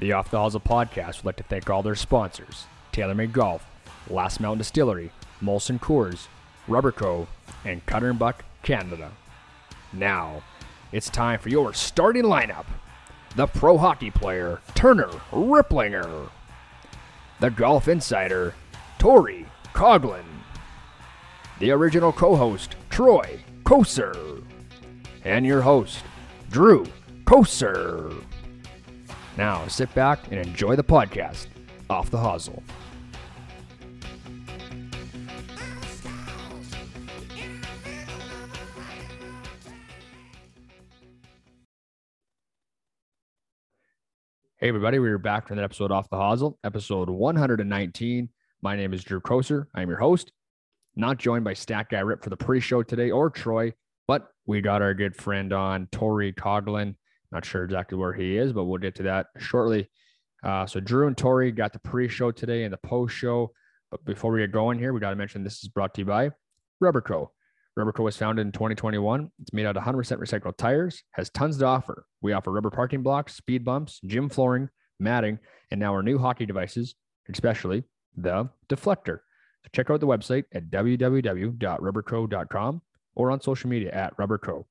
The Off the Hosel podcast would like to thank all their sponsors, TaylorMade Golf, Last Mountain Distillery, Molson Coors, Rubberco, and Cutter & Buck Canada. Now, it's time for your starting lineup. The pro hockey player, Turner Ripplinger. The golf insider, Tory Coughlin. The original co-host, Troy Koser. And your host, Drew Koser. Now, sit back and enjoy the podcast, Off the Hosel. Hey everybody, we're back for another episode Off the Hosel, episode 119. My name is Drew Koser. I'm your host. Not joined by Stat Guy Rip for the pre-show today or Troy, but we got our good friend on, Tory Coughlin. Not sure exactly where he is, but we'll get to that shortly. So Drew and Tory got the pre-show today and the post-show. But before we get going here, we got to mention this is brought to you by Rubberco. Rubberco was founded in 2021. It's made out of 100% recycled tires, has tons to offer. We offer rubber parking blocks, speed bumps, gym flooring, matting, and now our new hockey devices, especially the deflector. So check out the website at www.rubberco.com or on social media at Rubberco.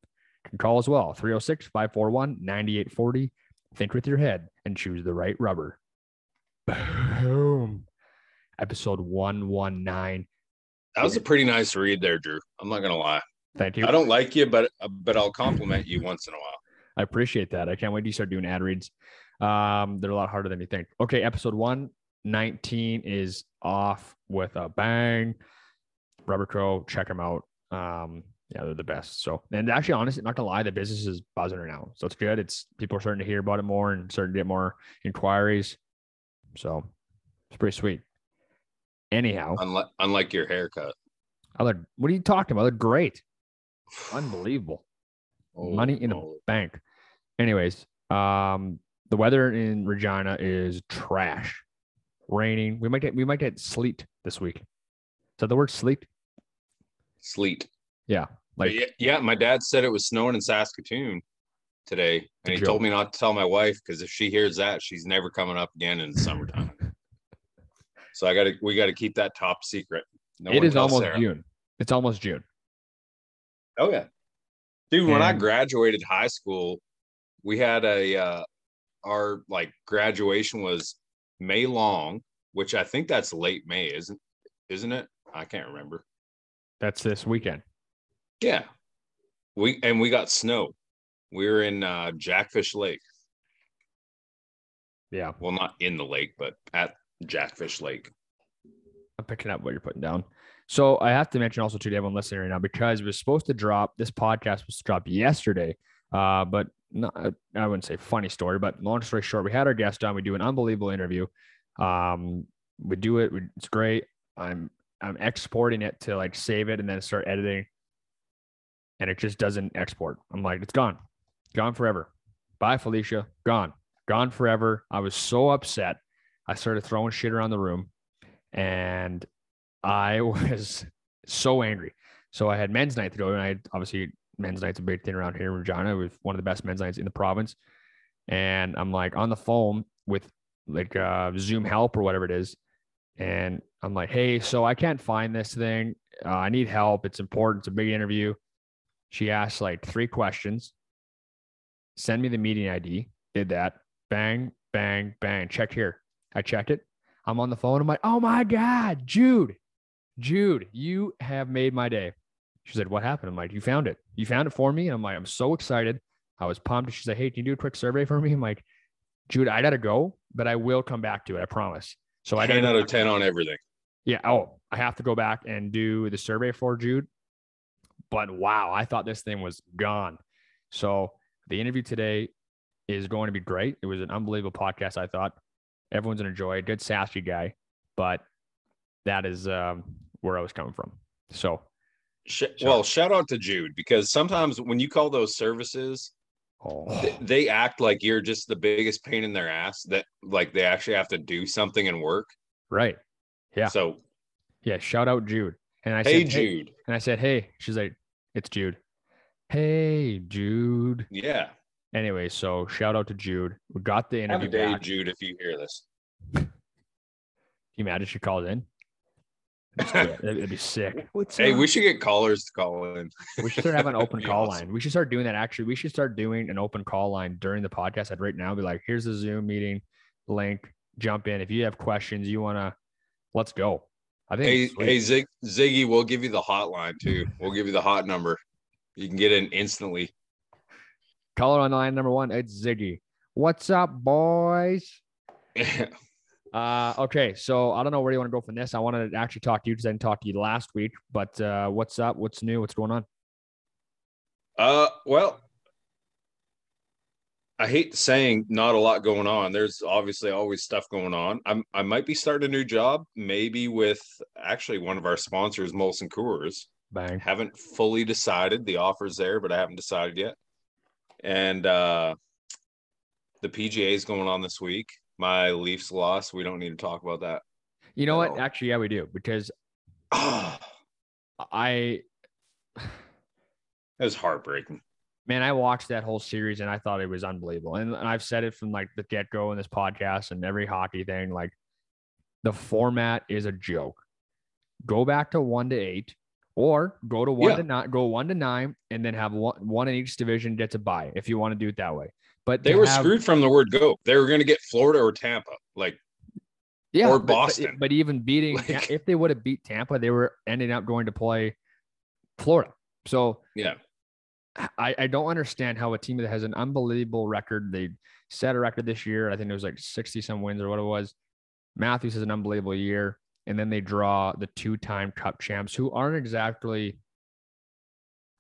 You can call as well, 306-541-9840. Think with your head and choose the right rubber. Boom. Episode 119. That was a pretty nice read there, Drew. I'm not going to lie. Thank you. I don't like you, but I'll compliment you once in a while. I appreciate that. I can't wait to start doing ad reads. They're a lot harder than you think. Okay, episode 119 is off with a bang. Rubberco, check them out. Yeah, they're the best. So, and actually, honestly, not gonna lie, the business is buzzing right now. So it's good. It's people are starting to hear about it more and starting to get more inquiries. So it's pretty sweet. Anyhow, unlike your haircut. I look, what are you talking about? I look great. Unbelievable. Money in a bank. Anyways, the weather in Regina is trash. Raining. We might get sleet this week. Is that the word, sleet? Sleet. Yeah. Yeah, my dad said it was snowing in Saskatoon today. And he told me not to tell my wife because if she hears that, she's never coming up again in the summertime. So we gotta keep that top secret. No, it is almost Sarah. June. It's almost June. Oh yeah. Dude, when I graduated high school, we had our graduation was May long, which I think that's late May, isn't it? I can't remember. That's this weekend. Yeah. We got snow. We were in Jackfish Lake. Yeah. Well, not in the lake, but at Jackfish Lake. I'm picking up what you're putting down. So I have to mention also to everyone listening right now, because this podcast was dropped yesterday, but not, I wouldn't say funny story, but long story short, we had our guest on. We do an unbelievable interview. It's great. I'm exporting it to save it and then start editing, and it just doesn't export. I'm like, it's gone forever. Bye, Felicia. Gone forever. I was so upset. I started throwing shit around the room, and I was so angry. So I had men's night to go, and obviously men's night's a big thing around here in Regina. It was one of the best men's nights in the province. And I'm on the phone with Zoom help or whatever it is. And I'm like, hey, so I can't find this thing. I need help. It's important. It's a big interview. She asked three questions. Send me the meeting ID. Did that. Bang, bang, bang. Check here. I checked it. I'm on the phone. I'm like, oh my God, Jude, you have made my day. She said, what happened? I'm like, you found it. You found it for me. And I'm like, I'm so excited. I was pumped. She said, hey, can you do a quick survey for me? I'm like, Jude, I got to go, but I will come back to it. I promise. So 10 out of 10 on everything. Yeah. Oh, I have to go back and do the survey for Jude. But wow, I thought this thing was gone. So the interview today is going to be great. It was an unbelievable podcast. I thought everyone's going to enjoy it. Good sassy guy, but that is where I was coming from. So, shout out to Jude, because sometimes when you call those services, they act like you're just the biggest pain in their ass that they actually have to do something and work. Right. Yeah. So yeah. Shout out Jude. And I said, Jude. Hey. And I said, hey, she's like, it's Jude. Hey, Jude. Yeah. Anyway, so shout out to Jude. We got the interview. Have a day, back. Jude, if you hear this. Can you imagine she called in? That'd be sick. Hey, we should get callers to call in. We should start having an open call line. We should start doing that. Actually, we should start doing an open call line during the podcast. I'd right now be like, here's the Zoom meeting link. Jump in. If you have questions, you want to, let's go. I think, hey, Ziggy, we'll give you the hotline too. We'll give you the hot number. You can get in instantly. Caller on line number one, it's Ziggy. What's up, boys? Okay, so I don't know where you want to go from this. I wanted to actually talk to you because I didn't talk to you last week, but what's up? What's new? What's going on? Well, I hate saying not a lot going on. There's obviously always stuff going on. I might be starting a new job, maybe with actually one of our sponsors, Molson Coors. Bang. Haven't fully decided. The offer's there, but I haven't decided yet. And the PGA is going on this week. My Leafs lost. We don't need to talk about that. You know what? Actually, yeah, we do, because it was heartbreaking. Man, I watched that whole series and I thought it was unbelievable. And I've said it from like the get-go in this podcast and every hockey thing, like the format is a joke. Go back to 1-8 or go to one to nine, go 1-9, and then have one in each division gets a bye if you want to do it that way. But they were screwed from the word go. They were going to get Florida or Tampa, like or Boston. But even beating, like, if they would have beat Tampa, they were ending up going to play Florida. So yeah. I don't understand how a team that has an unbelievable record, they set a record this year. I think it was like 60-some wins or what it was. Matthews has an unbelievable year. And then they draw the two-time cup champs, who aren't exactly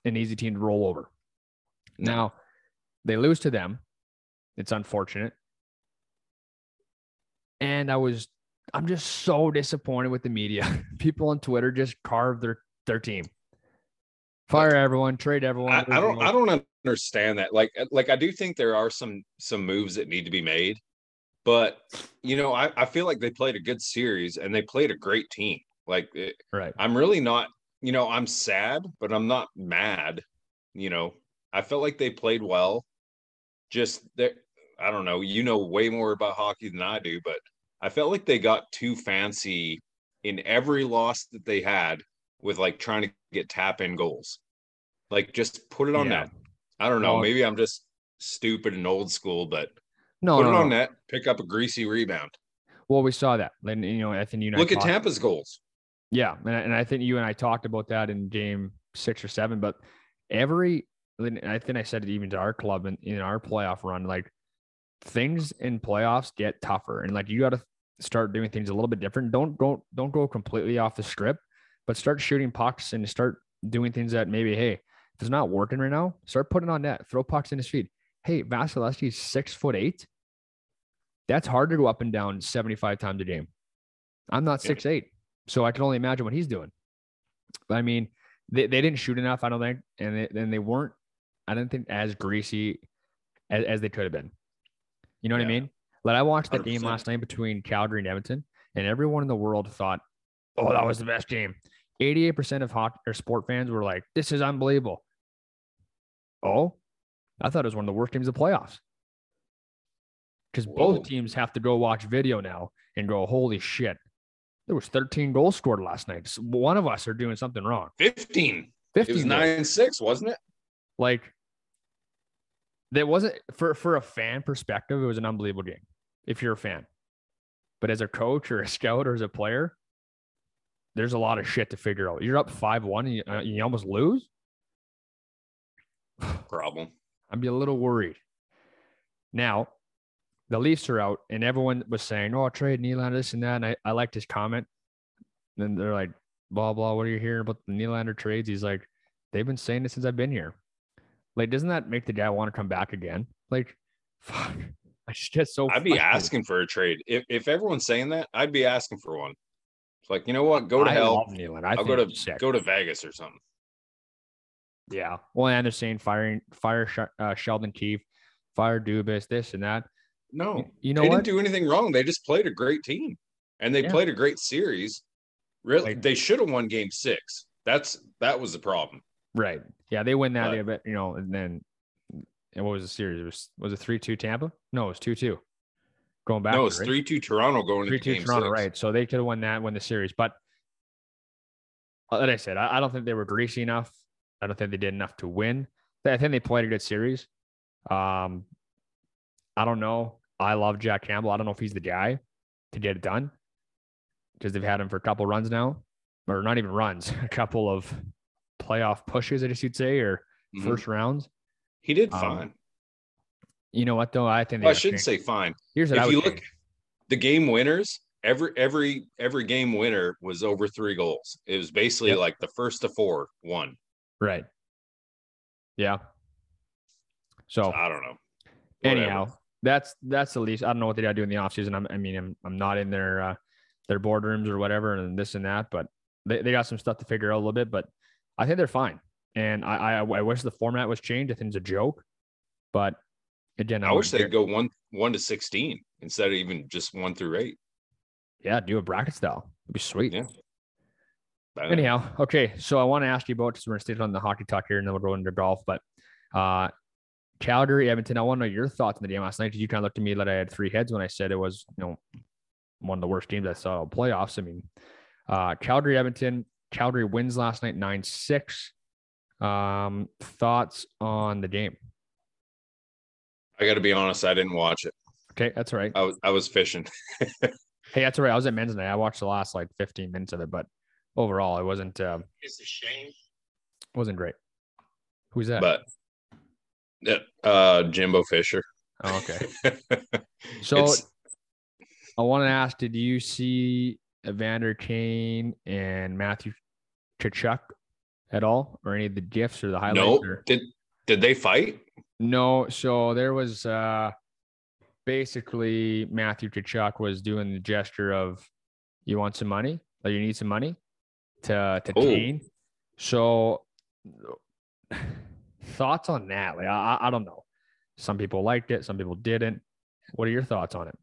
an easy team to roll over. Now, they lose to them. It's unfortunate. And I'm just so disappointed with the media. People on Twitter just carved their team. Fire everyone, trade everyone. I don't understand that. Like I do think there are some moves that need to be made, but you know, I feel like they played a good series and they played a great team. Right. I'm really not, you know, I'm sad, but I'm not mad. You know, I felt like they played well. Just there, I don't know, you know, way more about hockey than I do, but I felt like they got too fancy in every loss that they had with like trying to get tap-in goals. Like, just put it on net. I don't know. Maybe I'm just stupid and old school, but put it on net, pick up a greasy rebound. Well, we saw that. And, you know, I think look at Tampa's goals. Yeah, and I think you and I talked about that in game 6 or 7, but I think I said it even to our club in our playoff run, like things in playoffs get tougher, and like you got to start doing things a little bit different. Don't go completely off the script, but start shooting pucks and start doing things that maybe, hey, if it's not working right now, start putting on net, throw pucks in his feet. Hey, Vasilevsky is 6'8". That's hard to go up and down 75 times a game. I'm not 6'8", so I can only imagine what he's doing. But I mean, they didn't shoot enough, I don't think, and then they weren't, I don't think, as greasy as they could have been. You know what I mean? Like, I watched the game last night between Calgary and Edmonton, and everyone in the world thought, oh, that was the best game. 88% of hockey or sport fans were like, this is unbelievable. Oh, I thought it was one of the worst games of the playoffs. Because both teams have to go watch video now and go, holy shit. There was 13 goals scored last night. One of us are doing something wrong. 15. It was 9-6, wasn't it? Like, that wasn't for a fan perspective, it was an unbelievable game if you're a fan. But as a coach or a scout or as a player, there's a lot of shit to figure out. You're up 5-1 and you almost lose. Problem. I'd be a little worried. Now, the Leafs are out, and everyone was saying, oh, trade Nylander, this and that. And I liked his comment. Then they're like, blah, blah, what are you hearing about the Nylander trades? He's like, they've been saying this since I've been here. Like, doesn't that make the guy want to come back again? Like, fuck. I just get so I'd be asking for a trade. If everyone's saying that, I'd be asking for one. It's like, you know what? Go to hell. I'll go to Vegas or something. Yeah. Well, and they're saying fire Sheldon Keefe, fire Dubas, this and that. No, you know, they didn't do anything wrong. They just played a great team, and they played a great series. Really, they should have won game 6. That was the problem. Right. Yeah, they win that, but, you know, and then And what was the series? Was it 3-2 Tampa? No, it was 2-2. Going back. No, it was 3-2 Toronto going into game 6. 3-2 Toronto, right. So they could have won that, won the series. But like I said, I don't think they were greasy enough. I don't think they did enough to win. I think they played a good series. I don't know. I love Jack Campbell. I don't know if he's the guy to get it done because they've had him for a couple runs now, or not even runs, a couple of playoff pushes, I guess you'd say, or first rounds. He did fine. You know what, though? I think I shouldn't say fine. Here's what if you look, the game winners, every game winner was over 3 goals. It was basically like the first to 4 won. Right. Yeah. So I don't know. Whatever. Anyhow, that's the least. I don't know what they got to do in the offseason. I mean, I'm not in their boardrooms or whatever and this and that, but they got some stuff to figure out a little bit, but I think they're fine. And I wish the format was changed. I think it's a joke, but again, I wish they'd go 1 to 16 instead of even just 1 through 8. Yeah. Do a bracket style. It'd be sweet. Yeah. Anyhow, okay, so I want to ask you about, because we're going to stay on the hockey talk here, and then we'll go into golf, but Calgary, Edmonton, I want to know your thoughts on the game last night, because you kind of looked at me like I had 3 heads when I said it was, you know, one of the worst games I saw in playoffs. I mean, Calgary, Edmonton, Calgary wins last night, 9-6. Thoughts on the game? I got to be honest, I didn't watch it. Okay, that's all right. I was fishing. Hey, that's all right. I was at men's night. I watched the last, 15 minutes of it, but overall, it wasn't. It's a shame. Wasn't great. Who's that? But Jimbo Fisher. Oh, okay. So I want to ask: did you see Evander Kane and Matthew Tkachuk at all, or any of the gifs or the highlights? No. Or... Did they fight? No. So there was basically Matthew Tkachuk was doing the gesture of, "You want some money? Or you need some money?" to Kane. So thoughts on that? I don't know. Some people liked it, some people didn't. What are your thoughts on it?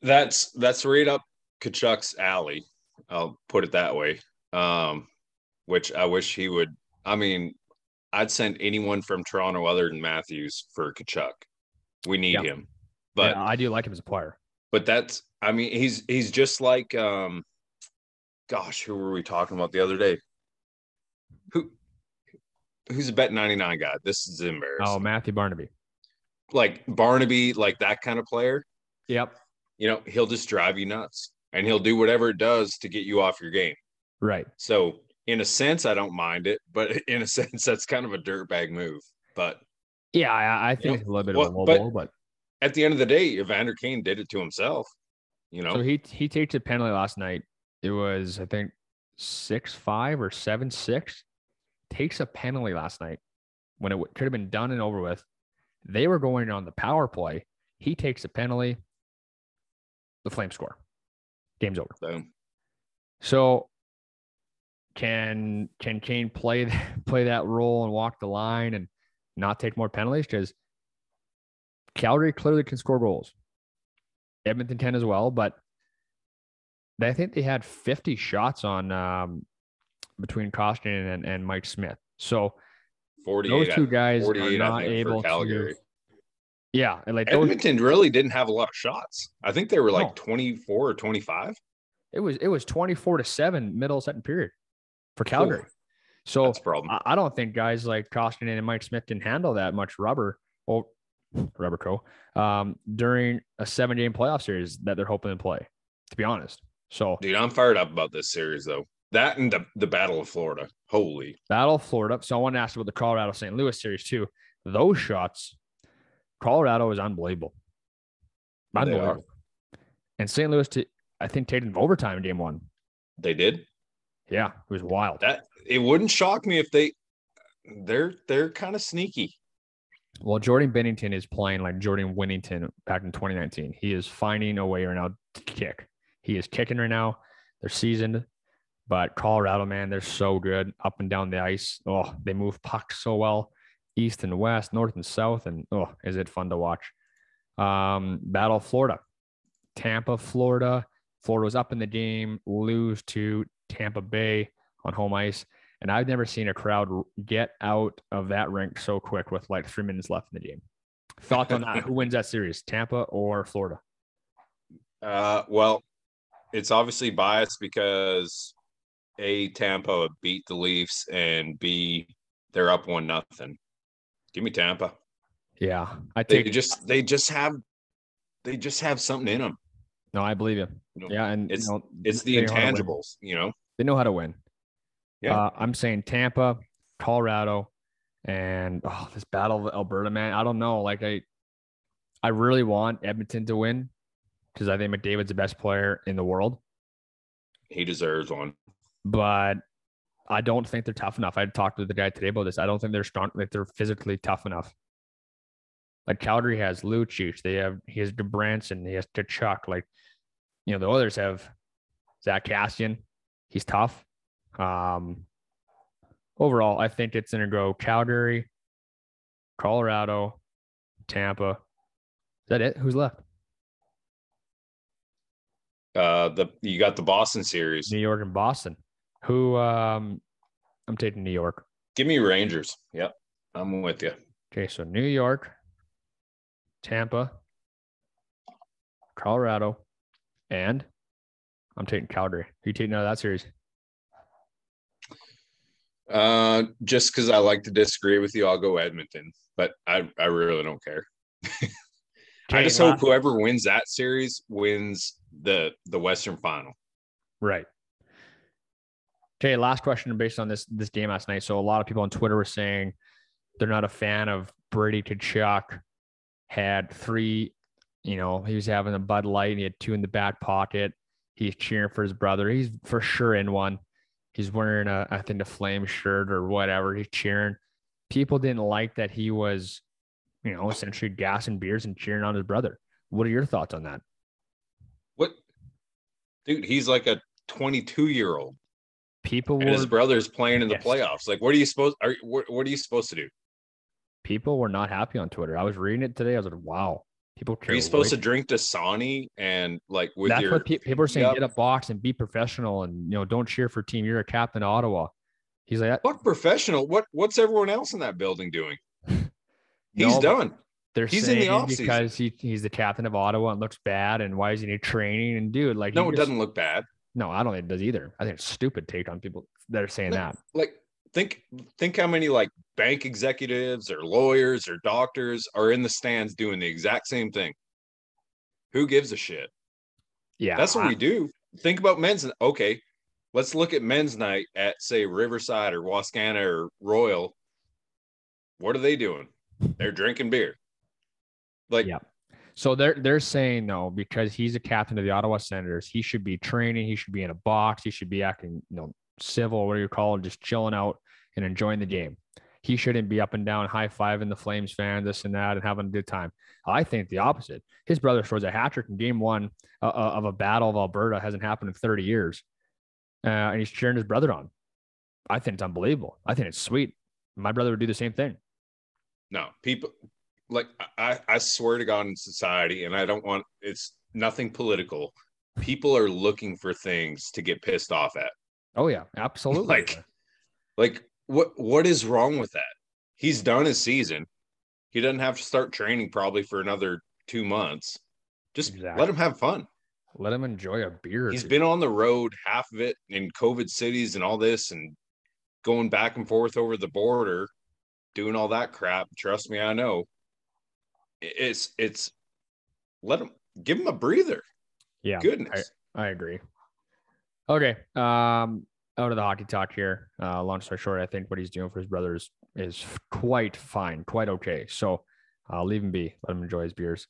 That's right up Tkachuk's alley. I'll put it that way. Which I wish he would. I mean, I'd send anyone from Toronto other than Matthews for Tkachuk. We need him. But I do like him as a player. But that's, I mean, he's just like gosh, who were we talking about the other day? Who's a bet 99 guy? This is embarrassing. Oh, Matthew Barnaby. Like Barnaby, like that kind of player. Yep. You know, he'll just drive you nuts and he'll do whatever it does to get you off your game. Right. So in a sense, I don't mind it, but in a sense, that's kind of a dirtbag move. But yeah, I think it's a little bit of a low blow, but at the end of the day, Evander Kane did it to himself. You know, so he takes a penalty last night. It was, I think, 6-5 or 7-6. Takes a penalty last night when it could have been done and over with. They were going on the power play. He takes a penalty. The Flames score. Game's over. Boom. So can Kane play that role and walk the line and not take more penalties? Because Calgary clearly can score goals. Edmonton can as well, but I think they had 50 shots on between Kostin and Mike Smith. So those two guys are not able to. Yeah. And Edmonton really didn't have a lot of shots. I think they were 24 or 25. It was 24-7 middle second period for Calgary. Cool. So that's a problem. I don't think guys like Kostin and Mike Smith can handle that much rubber or Rubberco during a 7-game playoff series that they're hoping to play, to be honest. So, dude, I'm fired up about this series, though. That and the Battle of Florida. Holy. Battle of Florida. So I want to ask about the Colorado-St. Louis series, too. Those shots, Colorado is unbelievable. Unbelievable. And St. Louis, I think, taken an overtime in game 1. They did? Yeah, it was wild. It wouldn't shock me if they're kind of sneaky. Well, Jordan Binnington is playing like Jordan Winnington back in 2019. He is finding a way right now to kick. He is kicking right now. They're seasoned, but Colorado, man, they're so good up and down the ice. Oh, they move pucks so well, east and west, north and south, and oh, is it fun to watch? Battle Florida, Tampa, Florida. Florida was up in the game, lose to Tampa Bay on home ice, And I've never seen a crowd get out of that rink so quick with like 3 minutes left in the game. Thoughts on that? Who wins that series, Tampa or Florida? Well, it's obviously biased because A, Tampa beat the Leafs, and B, they're up 1-0. Give me Tampa. Yeah, I think they just have something in them. No, I believe you. Yeah, and it's the intangibles. You know, they know how to win. Yeah, I'm saying Tampa, Colorado, and this battle of Alberta, man. I don't know. Like I really want Edmonton to win because I think McDavid's the best player in the world. He deserves one. But I don't think they're tough enough. I talked to the guy today about this. I don't think they're strong. Like they're physically tough enough. Like Calgary has Lucic. He has DeBranson. He has Tkachuk. Like, you know, the others have Zach Kassian. He's tough. Overall, I think it's going to go Calgary, Colorado, Tampa. Is that it? Who's left? You got the Boston series. New York and Boston. Who I'm taking New York. Give me Rangers. Yep. I'm with you. Okay, so New York, Tampa, Colorado, and I'm taking Calgary. Who you taking out of that series? Just because I like to disagree with you, I'll go Edmonton, but I really don't care. I just hope whoever wins that series wins the Western Final. Right. Okay, last question based on this game last night. So a lot of people on Twitter were saying they're not a fan of Brady Tkachuk. Had three, you know, he was having a Bud Light and he had two in the back pocket. He's cheering for his brother. He's for sure in one. He's wearing a Flame shirt or whatever. He's cheering. People didn't like that he was, you know, essentially gassing beers and cheering on his brother. What are your thoughts on that? What? Dude, he's like a 22-year-old. People and his brother's playing in the playoffs. Like, what are you supposed to do? People were not happy on Twitter. I was reading it today. I was like, wow. People care. Are you supposed to drink Dasani and like with that's your... That's what people are saying. Yep. Get a box and be professional and, you know, don't cheer for team. You're a captain of Ottawa. He's like... What professional? What's everyone else in that building doing? He's done. He's in the offseason. Because he's the captain of Ottawa and looks bad and why doesn't he training? And dude, like... No, it doesn't look bad. No, I don't think it does either. I think it's a stupid take on people that are saying that. Like, think how many like bank executives or lawyers or doctors are in the stands doing the exact same thing. Who gives a shit? Yeah, that's what we do. Think about men's. Okay, let's look at men's night at say Riverside or Wascana or Royal. What are they doing? They're drinking beer. Like, yeah. So they're saying, no, because he's a captain of the Ottawa Senators, he should be training, he should be in a box, he should be acting, you know, civil, what do you call it, just chilling out and enjoying the game. He shouldn't be up and down, high-fiving the Flames fan, this and that, and having a good time. I think the opposite. His brother scores a hat-trick in game one of a battle of Alberta. Hasn't happened in 30 years. And he's cheering his brother on. I think it's unbelievable. I think it's sweet. My brother would do the same thing. No, people... Like, I swear to God in society, and I don't want – it's nothing political. People are looking for things to get pissed off at. Oh, yeah, absolutely. Like what is wrong with that? He's done his season. He doesn't have to start training probably for another 2 months. Just let him have fun. Let him enjoy a beer. He's been on the road, half of it in COVID cities and all this and going back and forth over the border, doing all that crap. Trust me, I know. It's let him give him a breather. Yeah. Goodness. I agree. Okay. Out of the hockey talk here. Long story short, I think what he's doing for his brother is quite fine, quite okay. So leave him be. Let him enjoy his beers.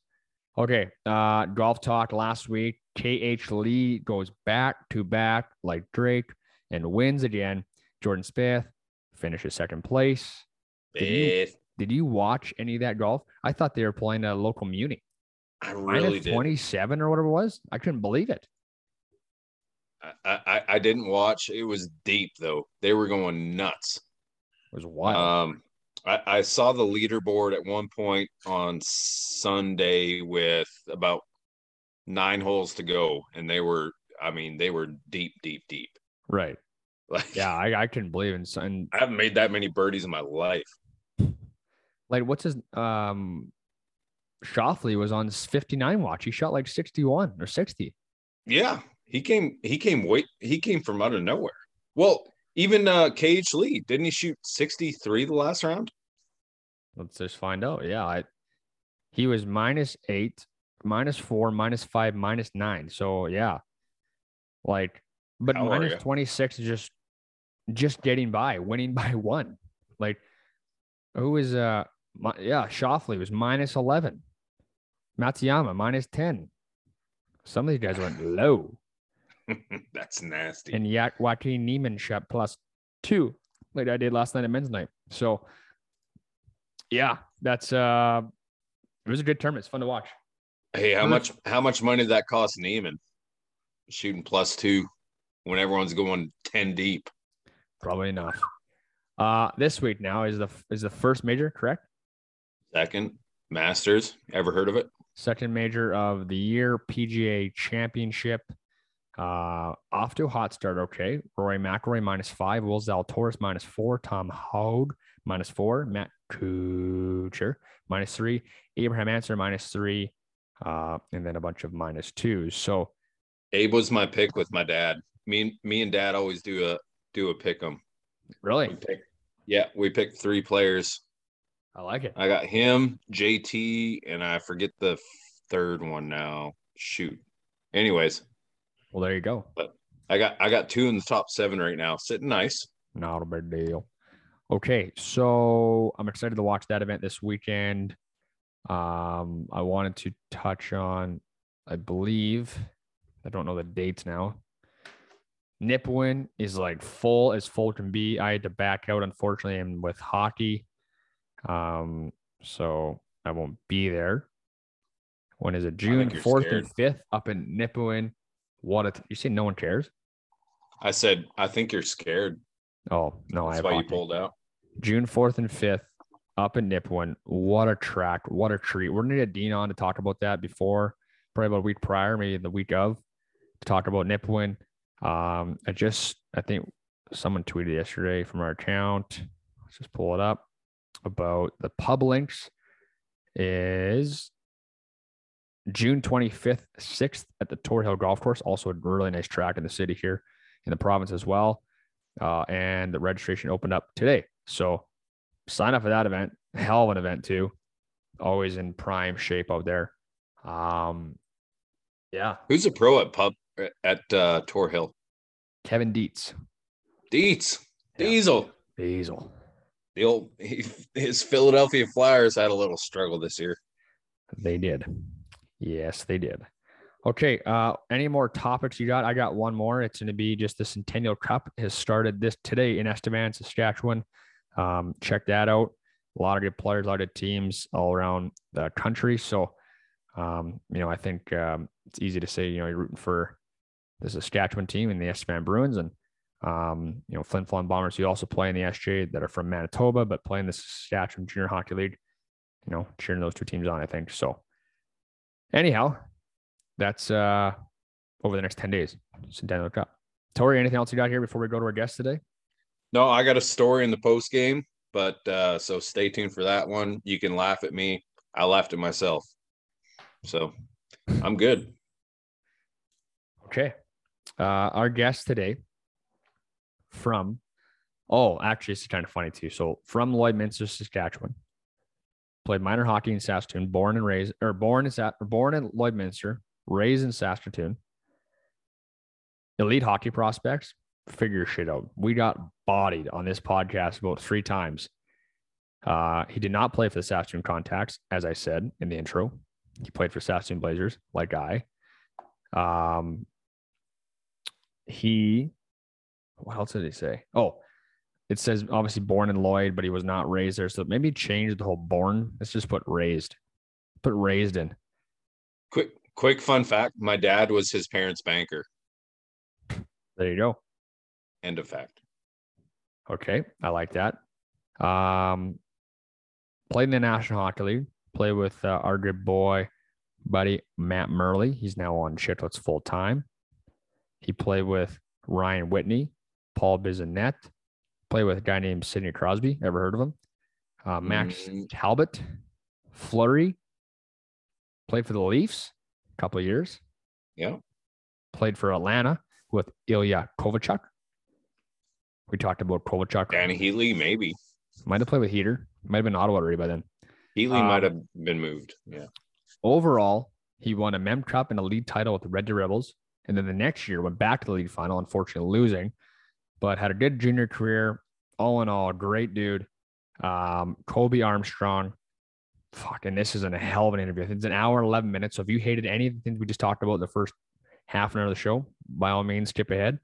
Okay. Golf talk last week. KH Lee goes back to back like Drake and wins again. Jordan Spieth finishes second place. Did you watch any of that golf? I thought they were playing a local muni. I really did. -27 or whatever it was. I couldn't believe it. I didn't watch. It was deep, though. They were going nuts. It was wild. I saw the leaderboard at one point on Sunday with about 9 holes to go, and they were deep, deep, deep. Right. Like, yeah, I couldn't believe it. And I haven't made that many birdies in my life. Like, what's his Shoffley was on his 59 watch. He shot like 61 or 60. Yeah, he came from out of nowhere. Well, even KH Lee, didn't he shoot 63 the last round? Let's just find out. Yeah, he was -8, -4, -5, -9. So yeah, like, but how -26 is just getting by, winning by one. Like, who is Shoffley was -11. Matsuyama -10. Some of these guys went low. That's nasty. And Joaquin Niemann shot +2, like I did last night at men's night. So yeah, that's it was a good tournament. It's fun to watch. Hey, how much money did that cost Niemann? Shooting +2 when everyone's going 10 deep. Probably enough. This week now is the first major, correct? Second Masters. Ever heard of it? Second major of the year, PGA Championship. Off to a hot start. Okay. Rory McIlroy -5, Will Zalatoris -4, Tom Hogue -4, Matt Kuchar -3, Abraham Answer -3, and then a bunch of -2s. So Abe was my pick with my dad. Me and dad always do a pick 'em. Really? We picked three players. I like it. I got him, JT, and I forget the third one now. Shoot. Anyways. Well, there you go. But I got two in the top 7 right now. Sitting nice. Not a big deal. Okay, so I'm excited to watch that event this weekend. I wanted to touch on, I believe, I don't know the dates now. Nipwin is like full as full can be. I had to back out, unfortunately, and with hockey. So I won't be there. When is it? June 4th scared. And 5th up in Nipawin. You say no one cares? I said, I think you're scared. Oh, no. That's why you pulled out. June 4th and 5th up in Nipawin. What a track. What a treat. We're going to get Dean on to talk about that before, probably about a week prior, maybe the week of, to talk about Nipawin. I think someone tweeted yesterday from our account. Let's just pull it up. About the pub links is June 25th, 6th at the Tor Hill Golf Course. Also a really nice track in the city here in the province as well. And the registration opened up today. So sign up for that event. Hell of an event too. Always in prime shape out there. Yeah. Who's a pro at Tor Hill? Kevin Dietz. Diesel. The old his Philadelphia Flyers had a little struggle this year. They did. Yes, they did. Okay. Any more topics you got? I got one more. It's going to be just the Centennial Cup has started today in Estevan, Saskatchewan. Check that out. A lot of good players, a lot of good teams all around the country. So, I think it's easy to say, you're rooting for the Saskatchewan team and the Estevan Bruins and, Flin Flon Bombers, who also play in the SJ, that are from Manitoba, but play in the Saskatchewan Junior Hockey League, cheering those two teams on, I think. So anyhow, that's over the next 10 days. Centennial Cup. Tori, anything else you got here before we go to our guest today? No, I got a story in the post game, but so stay tuned for that one. You can laugh at me. I laughed at myself. So I'm good. Okay. Our guest today, it's kind of funny too. So from Lloydminster, Saskatchewan, played minor hockey in Saskatoon, born in Lloydminster, raised in Saskatoon. Elite hockey prospects, figure shit out. We got bodied on this podcast about 3 times. He did not play for the Saskatoon Contacts, as I said in the intro. He played for Saskatoon Blazers, like I. What else did he say? Oh, it says obviously born in Lloyd, but he was not raised there. So maybe change the whole born. Let's just put raised. Put raised in. Quick fun fact. My dad was his parents' banker. There you go. End of fact. Okay. I like that. Played in the National Hockey League. Played with our good boy, buddy, Matt Murley. He's now on Chicklets full-time. He played with Ryan Whitney. Paul Bizanet. Play with a guy named Sidney Crosby. Ever heard of him? Max Talbot. Fleury. Played for the Leafs a couple of years. Yeah. Played for Atlanta with Ilya Kovalchuk. We talked about Kovalchuk. And Healy, maybe. Might have played with Heater. Might have been Ottawa already by then. Healy might have been moved. Yeah. Overall, he won a Mem Cup and a league title with the Red Deer Rebels. And then the next year went back to the league final, unfortunately losing, but had a good junior career. All in all, great dude. Kobe Armstrong. Fucking, this isn't a hell of an interview. It's an hour and 11 minutes. So if you hated any of the things we just talked about in the first half an hour of the show, by all means, skip ahead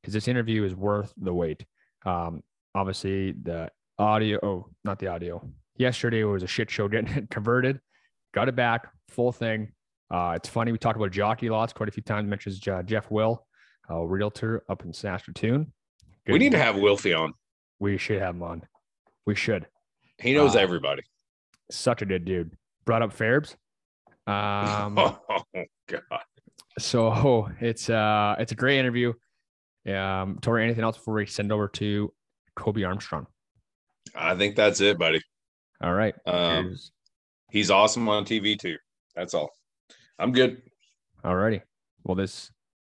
because this interview is worth the wait. Obviously, the audio, not the audio. Yesterday was a shit show getting it converted. Got it back, full thing. It's funny. We talked about jockey lots quite a few times. Mentions Jeff Will, a realtor up in Saskatoon. Good. We need to have Wilfie on. We should have him on. We should. He knows everybody. Such a good dude. Brought up Farbs. Oh God. So it's a great interview. Tori, anything else before we send over to Kobe Armstrong? I think that's it, buddy. All right. He's awesome on TV too. That's all. I'm good. All righty. Well,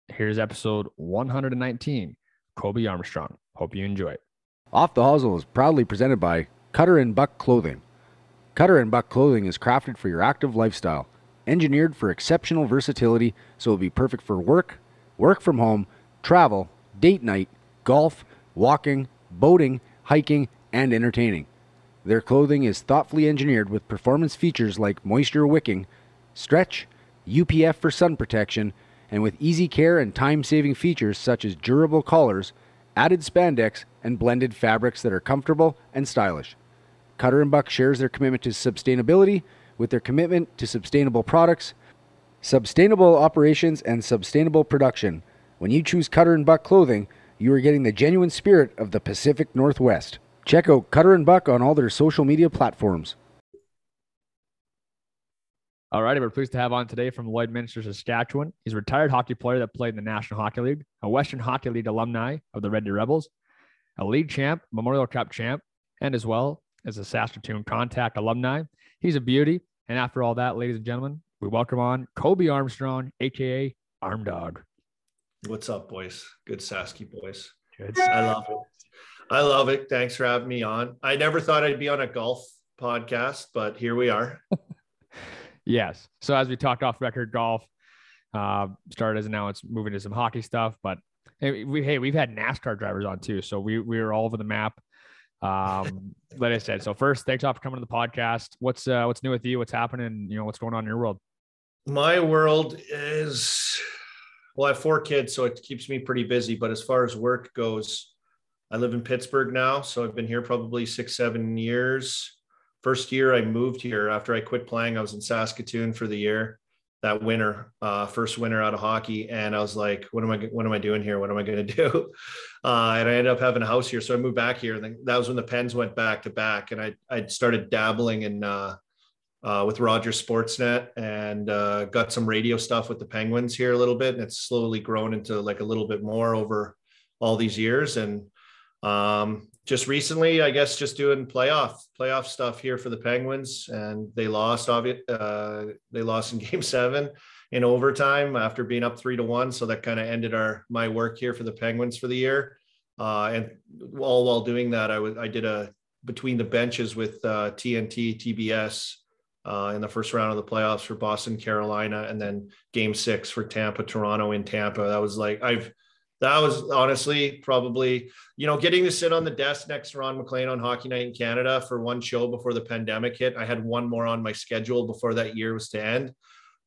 here's episode 119, Kobe Armstrong. Hope you enjoy it. Off the Hustle is proudly presented by Cutter and Buck Clothing. Cutter and Buck Clothing is crafted for your active lifestyle, engineered for exceptional versatility, so it'll be perfect for work, work from home, travel, date night, golf, walking, boating, hiking, and entertaining. Their clothing is thoughtfully engineered with performance features like moisture wicking, stretch, UPF for sun protection, and with easy care and time-saving features such as durable collars, added spandex, and blended fabrics that are comfortable and stylish. Cutter & Buck shares their commitment to sustainability with their commitment to sustainable products, sustainable operations, and sustainable production. When you choose Cutter & Buck Clothing, you are getting the genuine spirit of the Pacific Northwest. Check out Cutter & Buck on all their social media platforms. All righty, we're pleased to have on today from Lloydminster, Saskatchewan. He's a retired hockey player that played in the National Hockey League, a Western Hockey League alumni of the Red Deer Rebels, a league champ, Memorial Cup champ, and as well as a Saskatoon Contact alumni. He's a beauty. And after all that, ladies and gentlemen, we welcome on Kobe Armstrong, a.k.a. Arm Dog. What's up, boys? Good Sasky boys. Good. I love it. Thanks for having me on. I never thought I'd be on a golf podcast, but here we are. Yes. So as we talked off record, golf started as now it's moving to some hockey stuff, but we've had NASCAR drivers on too. So we were all over the map. Like I said, so first, thanks all for coming to the podcast. What's new with you? What's happening? You know, what's going on in your world? My world is, well, I have four kids, so it keeps me pretty busy, but as far as work goes, I live in Pittsburgh now. So I've been here probably 6-7 years. First year I moved here after I quit playing, I was in Saskatoon for the year, that winter, first winter out of hockey. And I was like, what am I doing here? What am I going to do? And I ended up having a house here. So I moved back here. And then that was when the Pens went back to back. And I started dabbling in with Roger Sportsnet and got some radio stuff with the Penguins here a little bit. And it's slowly grown into like a little bit more over all these years. And just recently, I guess, just doing playoff stuff here for the Penguins, and they lost. They lost in Game 7 in overtime after being up 3-1. So that kind of ended my work here for the Penguins for the year. And all while doing that, I did a between the benches with TNT TBS in the first round of the playoffs for Boston, Carolina, and then Game 6 for Tampa, Toronto in Tampa. That was like That was honestly probably, you know, getting to sit on the desk next to Ron McLean on Hockey Night in Canada for one show before the pandemic hit. I had one more on my schedule before that year was to end.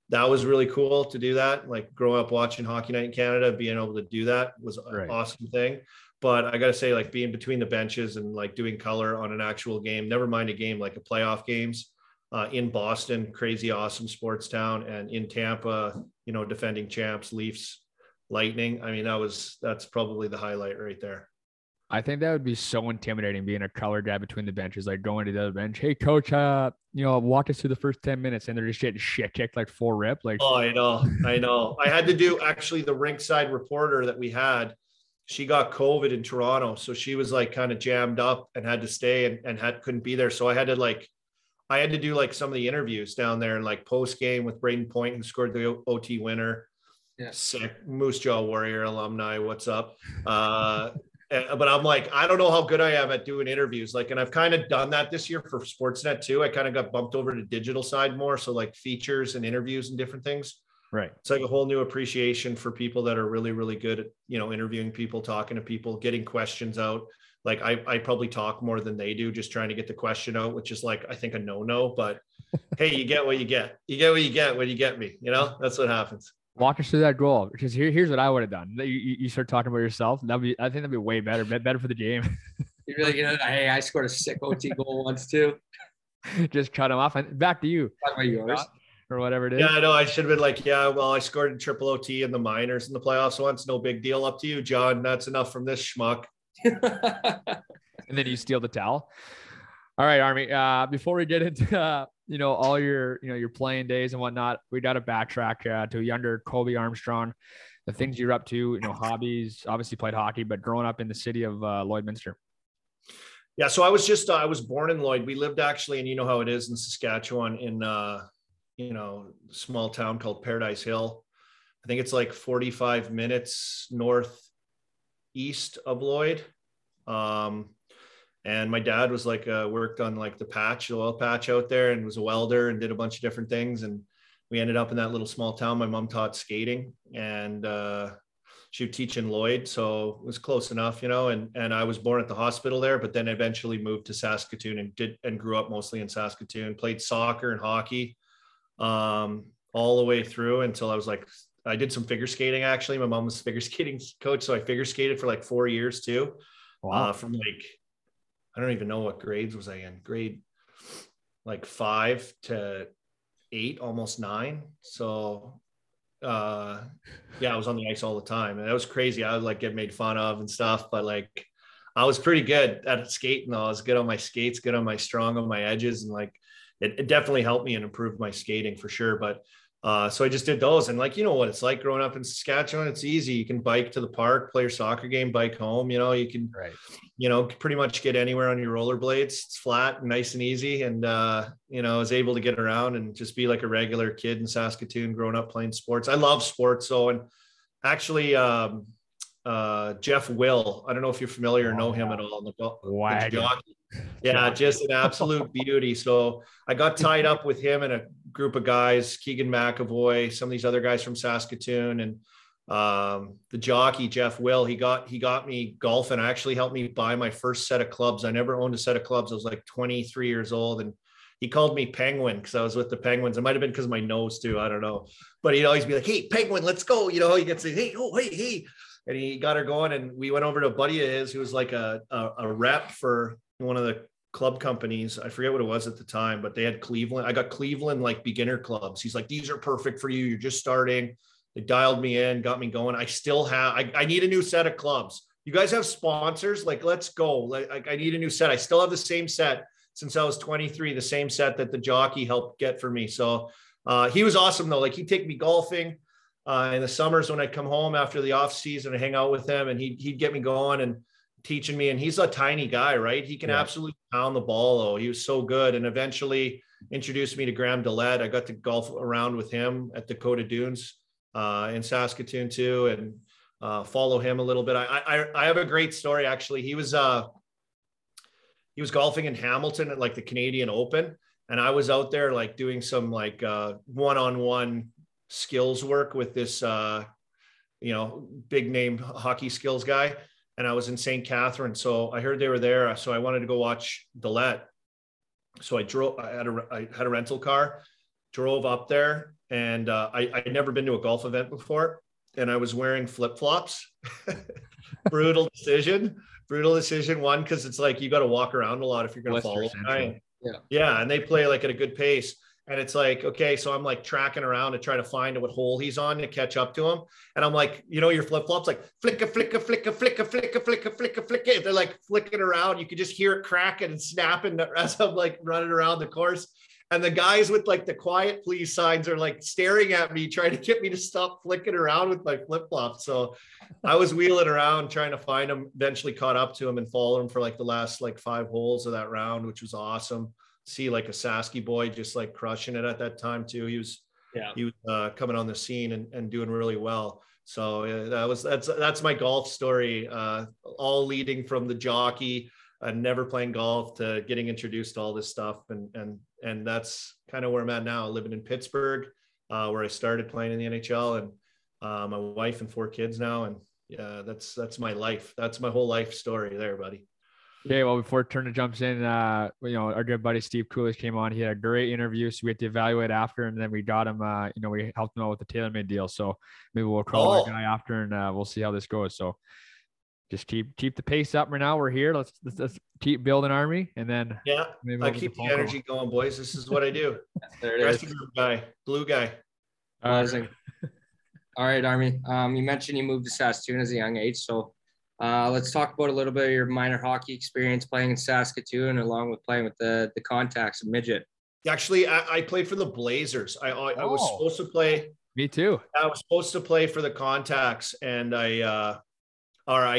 That was really cool to do that. Like growing up watching Hockey Night in Canada, being able to do that was an awesome thing. But I got to say, like being between the benches and like doing color on an actual game, never mind a game, like a playoff games in Boston, crazy, awesome sports town, and in Tampa, you know, defending champs, Leafs, Lightning. I mean, that's probably the highlight right there. I think that would be so intimidating being a color guy between the benches, like going to the other bench. Hey, coach, you know, walk us through the first 10 minutes, and they're just getting shit kicked like full rip. Like, oh, I know. I had to do actually the rinkside reporter that we had she got COVID in Toronto. So she was like kind of jammed up and had to stay and couldn't be there. So I had to do like some of the interviews down there and like post game with Braden Point, who scored the OT winner. Yeah. Sick Moose Jaw Warrior alumni. What's up? But I'm like, I don't know how good I am at doing interviews. Like, and I've kind of done that this year for Sportsnet too. I kind of got bumped over to digital side more. So like features and interviews and different things. Right. It's like a whole new appreciation for people that are really, really good at, you know, interviewing people, talking to people, getting questions out. Like I probably talk more than they do, just trying to get the question out, which is like, I think a no-no, but hey, you get what you get. You get what you get when you get me, you know, that's what happens. Walk us through that goal, because here's what I would have done. You start talking about yourself. And I think that'd be way better for the game. You really, hey, I scored a sick OT goal once too. Just cut him off and back to you. Talk about yours. Or whatever it is. Yeah, I know. I should have been like, yeah, well, I scored in triple OT in the minors in the playoffs once. No big deal. Up to you, John. That's enough from this schmuck. And then you steal the towel. All right, Army. Before we get into, all your, your playing days and whatnot, we got to backtrack to younger Kobe Armstrong, the things you're up to, hobbies, obviously played hockey, but growing up in the city of Lloydminster. Yeah. So I was born in Lloyd. We lived actually, and you know how it is in Saskatchewan in, small town called Paradise Hill. I think it's like 45 minutes northeast of Lloyd. And my dad was like, worked on like the oil patch out there and was a welder and did a bunch of different things. And we ended up in that little small town. My mom taught skating and, she would teach in Lloyd. So it was close enough, and I was born at the hospital there, but then eventually moved to Saskatoon and grew up mostly in Saskatoon, played soccer and hockey. All the way through until I was like, I did some figure skating. Actually, my mom was a figure skating coach. So I figure skated for like 4 years too. Wow. From like, I don't even know what grades was I in, grade like 5 to 8, almost 9. So, yeah, I was on the ice all the time and that was crazy. I would like get made fun of and stuff, but like, I was pretty good at skating though. I was good on my skates, good on my strong on my edges. And like, it definitely helped me and improved my skating for sure. But, so I just did those and like, you know what it's like growing up in Saskatchewan, it's easy. You can bike to the park, play your soccer game, bike home, you can, right. Pretty much get anywhere on your rollerblades. It's flat and nice and easy. And, I was able to get around and just be like a regular kid in Saskatoon growing up playing sports. I love sports. So, and actually, Jeff Will, I don't know if you're familiar or know him at all. Yeah, just an absolute beauty. So I got tied up with him and a group of guys, Keegan McAvoy, some of these other guys from Saskatoon, and the jockey Jeff Will. He got me golfing. Actually, helped me buy my first set of clubs. I never owned a set of clubs. I was like 23 years old, and he called me Penguin because I was with the Penguins. It might have been because of my nose too. I don't know, but he'd always be like, "Hey, Penguin, let's go!" He gets like, "Hey, oh, hey, hey." And he got her going, and we went over to a buddy of his who was like a rep for one of the club companies. I forget what it was at the time, but they had Cleveland. I got Cleveland like beginner clubs. He's like, these are perfect for you. You're just starting. They dialed me in, got me going. I still have, I need a new set of clubs. You guys have sponsors? Like, let's go. Like, I need a new set. I still have the same set since I was 23, the same set that the jockey helped get for me. So he was awesome though. Like he'd take me golfing. In the summers when I come home after the off season, I hang out with him and he'd get me going and teaching me. And he's a tiny guy, right? He can absolutely pound the ball though. He was so good. And eventually introduced me to Graham DeLaet. I got to golf around with him at Dakota Dunes in Saskatoon too. And follow him a little bit. I have a great story. Actually, he was golfing in Hamilton at like the Canadian Open. And I was out there like doing some like one-on-one skills work with this big name hockey skills guy, and I was in St. Catharines, so I heard they were there, so I wanted to go watch DeLaet. So I had a rental car, drove up there, and I'd never been to a golf event before, and I was wearing flip-flops. brutal decision one, because it's like you got to walk around a lot if you're gonna follow the guy. Yeah, and they play like at a good pace. And it's like, okay, so I'm like tracking around to try to find what hole he's on to catch up to him. And I'm like, your flip-flops like flicka, flicka, flicka, flicka, flicka, flicka, flicka, flicka. They're like flicking around. You could just hear it cracking and snapping as I'm like running around the course. And the guys with like the quiet please signs are like staring at me, trying to get me to stop flicking around with my flip-flops. So I was wheeling around trying to find him, eventually caught up to him and followed him for like the last like 5 holes of that round, which was awesome. See like a Sasky boy, just like crushing it at that time too. He was, he was coming on the scene and doing really well. So that's my golf story, all leading from the jockey and never playing golf to getting introduced to all this stuff. And that's kind of where I'm at now, living in Pittsburgh, where I started playing in the NHL, and my wife and 4 kids now. And yeah, that's my life. That's my whole life story there, buddy. Okay. Well, before Turner jumps in, you know, our good buddy, Steve Coolidge, came on. He had a great interview. So we had to evaluate after, and then we got him, you know, we helped him out with the TaylorMade deal. So maybe we'll call our guy after, and we'll see how this goes. So just keep the pace up right now. We're here. Let's keep building army. And then maybe I keep the energy going, boys. This is what I do. There it is. Blue guy. Amazing. All right, Army. You mentioned you moved to Saskatoon as a young age. So, let's talk about a little bit of your minor hockey experience playing in Saskatoon, along with playing with the contacts and midget. Actually, I played for the Blazers. I was supposed to play. Me too. I was supposed to play for the contacts, and I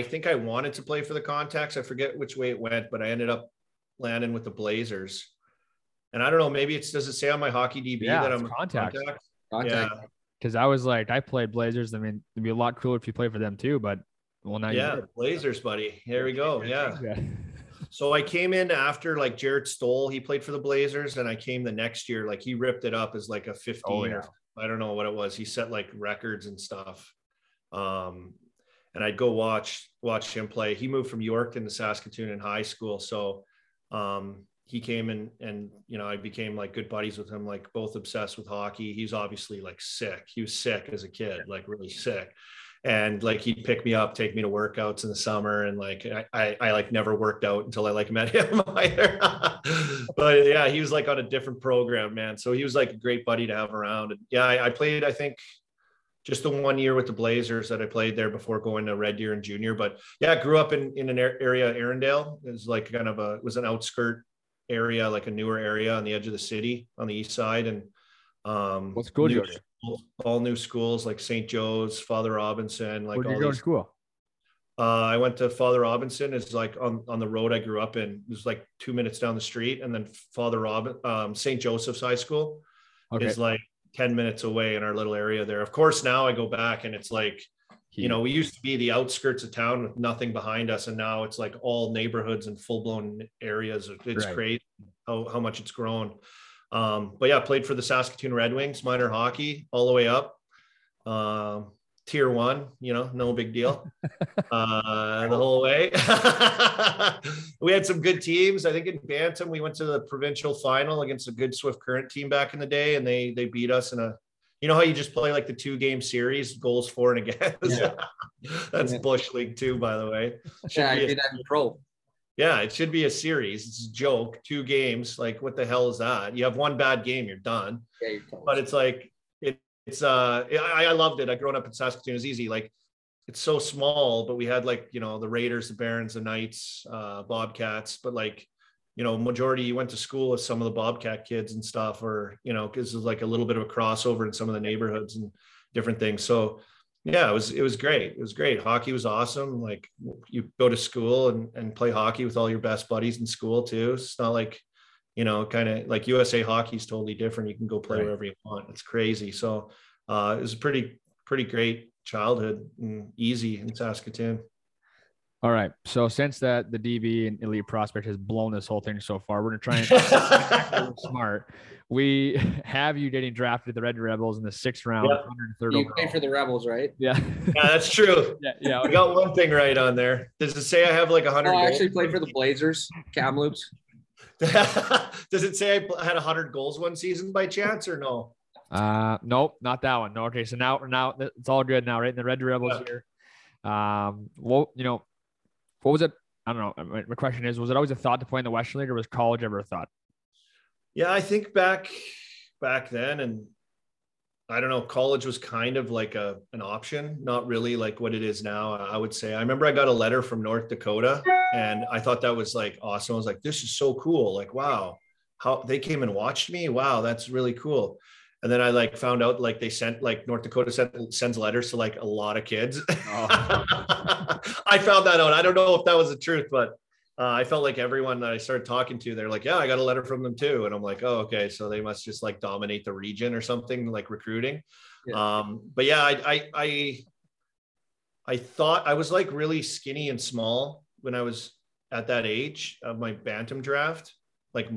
think I wanted to play for the contacts. I forget which way it went, but I ended up landing with the Blazers. And I don't know, maybe it's, does it say on my hockey DB that I'm contact? Yeah. Cause I was like, I played Blazers. I mean, it'd be a lot cooler if you played for them too, but well, now you did. Blazers, buddy. Here we go. Yeah. So I came in after like Jared Stoll, he played for the Blazers, and I came the next year. Like he ripped it up as like a 15 or I don't know what it was. He set like records and stuff. And I'd go watch him play. He moved from Yorkton to Saskatoon in high school. So he came in, and, you know, I became like good buddies with him, like both obsessed with hockey. He's obviously like sick. He was sick as a kid, like really sick. And like, he'd pick me up, take me to workouts in the summer. And like, I like never worked out until I like met him either. But yeah, he was like on a different program, man. So he was like a great buddy to have around. And yeah, I played, I think, just the one year with the Blazers that I played there before going to Red Deer and junior. But yeah, I grew up in an area, Arendelle. It was like kind of a, it was an outskirt area, like a newer area on the edge of the city on the east side. And what school did you go to? All new schools like St. Joe's, Father Robinson. Like, where did you go to school? I went to Father Robinson. It's like on the road I grew up in. It was like 2 minutes down the street. And then St. Joseph's High School is like 10 minutes away in our little area there. Of course, now I go back and it's like, you know, we used to be the outskirts of town with nothing behind us. And now it's like all neighborhoods and full blown areas. It's crazy how much it's grown. But yeah, played for the Saskatoon Red Wings, minor hockey all the way up, tier one, you know, no big deal, the whole way. We had some good teams. I think in Bantam, we went to the provincial final against a good Swift Current team back in the day. And they beat us in a, you know how you just play like the 2-game series, goals for and against. Yeah. That's Bush League too, by the way. I did that in pro. Yeah, it should be a series. It's a joke. 2 games. Like, what the hell is that? You have one bad game, you're done. Yeah, you're totally but it's like, I loved it. I grew up in Saskatoon. It was easy. Like, it's so small, but we had like, you know, the Raiders, the Barons, the Knights, Bobcats, but like, you know, majority you went to school with some of the Bobcat kids and stuff, or, you know, cause there's like a little bit of a crossover in some of the neighborhoods and different things. So yeah, it was great. It was great. Hockey was awesome. Like you go to school and play hockey with all your best buddies in school too. It's not like, you know, kind of like USA hockey is totally different. You can go play wherever you want. It's crazy. So it was a pretty great childhood and easy in Saskatoon. All right. So since that the DB and elite prospect has blown this whole thing so far, we're going to try and smart. We have you getting drafted the Red Deer Rebels in the 6th round. Yep. 103rd you played for the Rebels, right? Yeah. Yeah, that's true. Yeah. We got one thing right on there. Does it say I have like 100 goals? I actually played for the Blazers, Kamloops. Does it say I had 100 goals one season by chance or no? Nope, not that one. No. Okay. So now it's all good now, right? In the Red Deer Rebels here. Well, you know, what was it? I don't know. My question is, was it always a thought to play in the Western League, or was college ever a thought? Yeah, I think back then, and I don't know, college was kind of like an option, not really like what it is now, I would say. I remember I got a letter from North Dakota, and I thought that was like awesome. I was like, this is so cool. Like, wow. how they came and watched me. Wow, that's really cool. And then I like found out, like they sent, like North Dakota sends letters to like a lot of kids. Oh. I found that out. I don't know if that was the truth, but I felt like everyone that I started talking to, they're like, yeah, I got a letter from them too. And I'm like, oh, okay. So they must just like dominate the region or something, like recruiting. Yeah. But yeah, I thought I was like really skinny and small when I was at that age of my bantam draft, like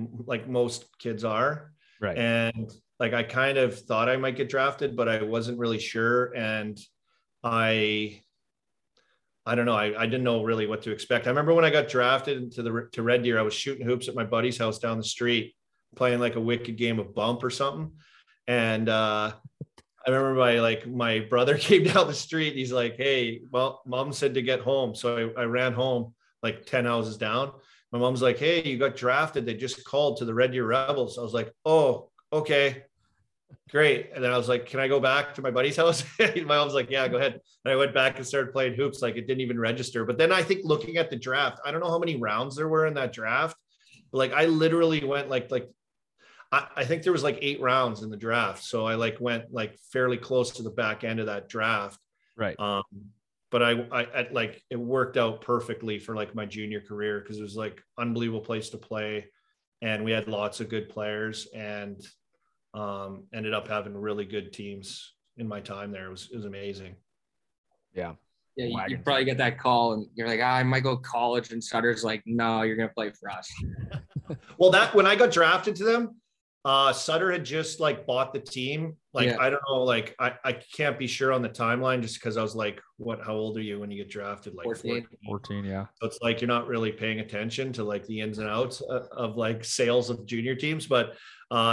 most kids are. Right. And like, I kind of thought I might get drafted, but I wasn't really sure. And I don't know. I didn't know really what to expect. I remember when I got drafted to Red Deer, I was shooting hoops at my buddy's house down the street, playing like a wicked game of bump or something. And I remember my brother came down the street. He's like, hey, well, mom said to get home. So I ran home like 10 houses down. My mom's like, hey, you got drafted. They just called to the Red Deer Rebels. I was like, oh, okay, great. And then I was like, can I go back to my buddy's house? My mom's like, yeah, go ahead. And I went back and started playing hoops. Like it didn't even register. But then I think looking at the draft, I don't know how many rounds there were in that draft. But like I literally went I think there was like 8 rounds in the draft. So I went fairly close to the back end of that draft. Right. But I it worked out perfectly for like my junior career, because it was like unbelievable place to play. And we had lots of good players, and ended up having really good teams in my time there. It was amazing. Yeah. Yeah. You probably get that call and you're like, I might go college, and Sutter's like, no, you're going to play for us. Well, when I got drafted to them, Sutter had just bought the team. Yeah. I don't know, I can't be sure on the timeline, just because I was like, how old are you when you get drafted? 14. Yeah. So it's like, you're not really paying attention to the ins and outs of sales of junior teams, but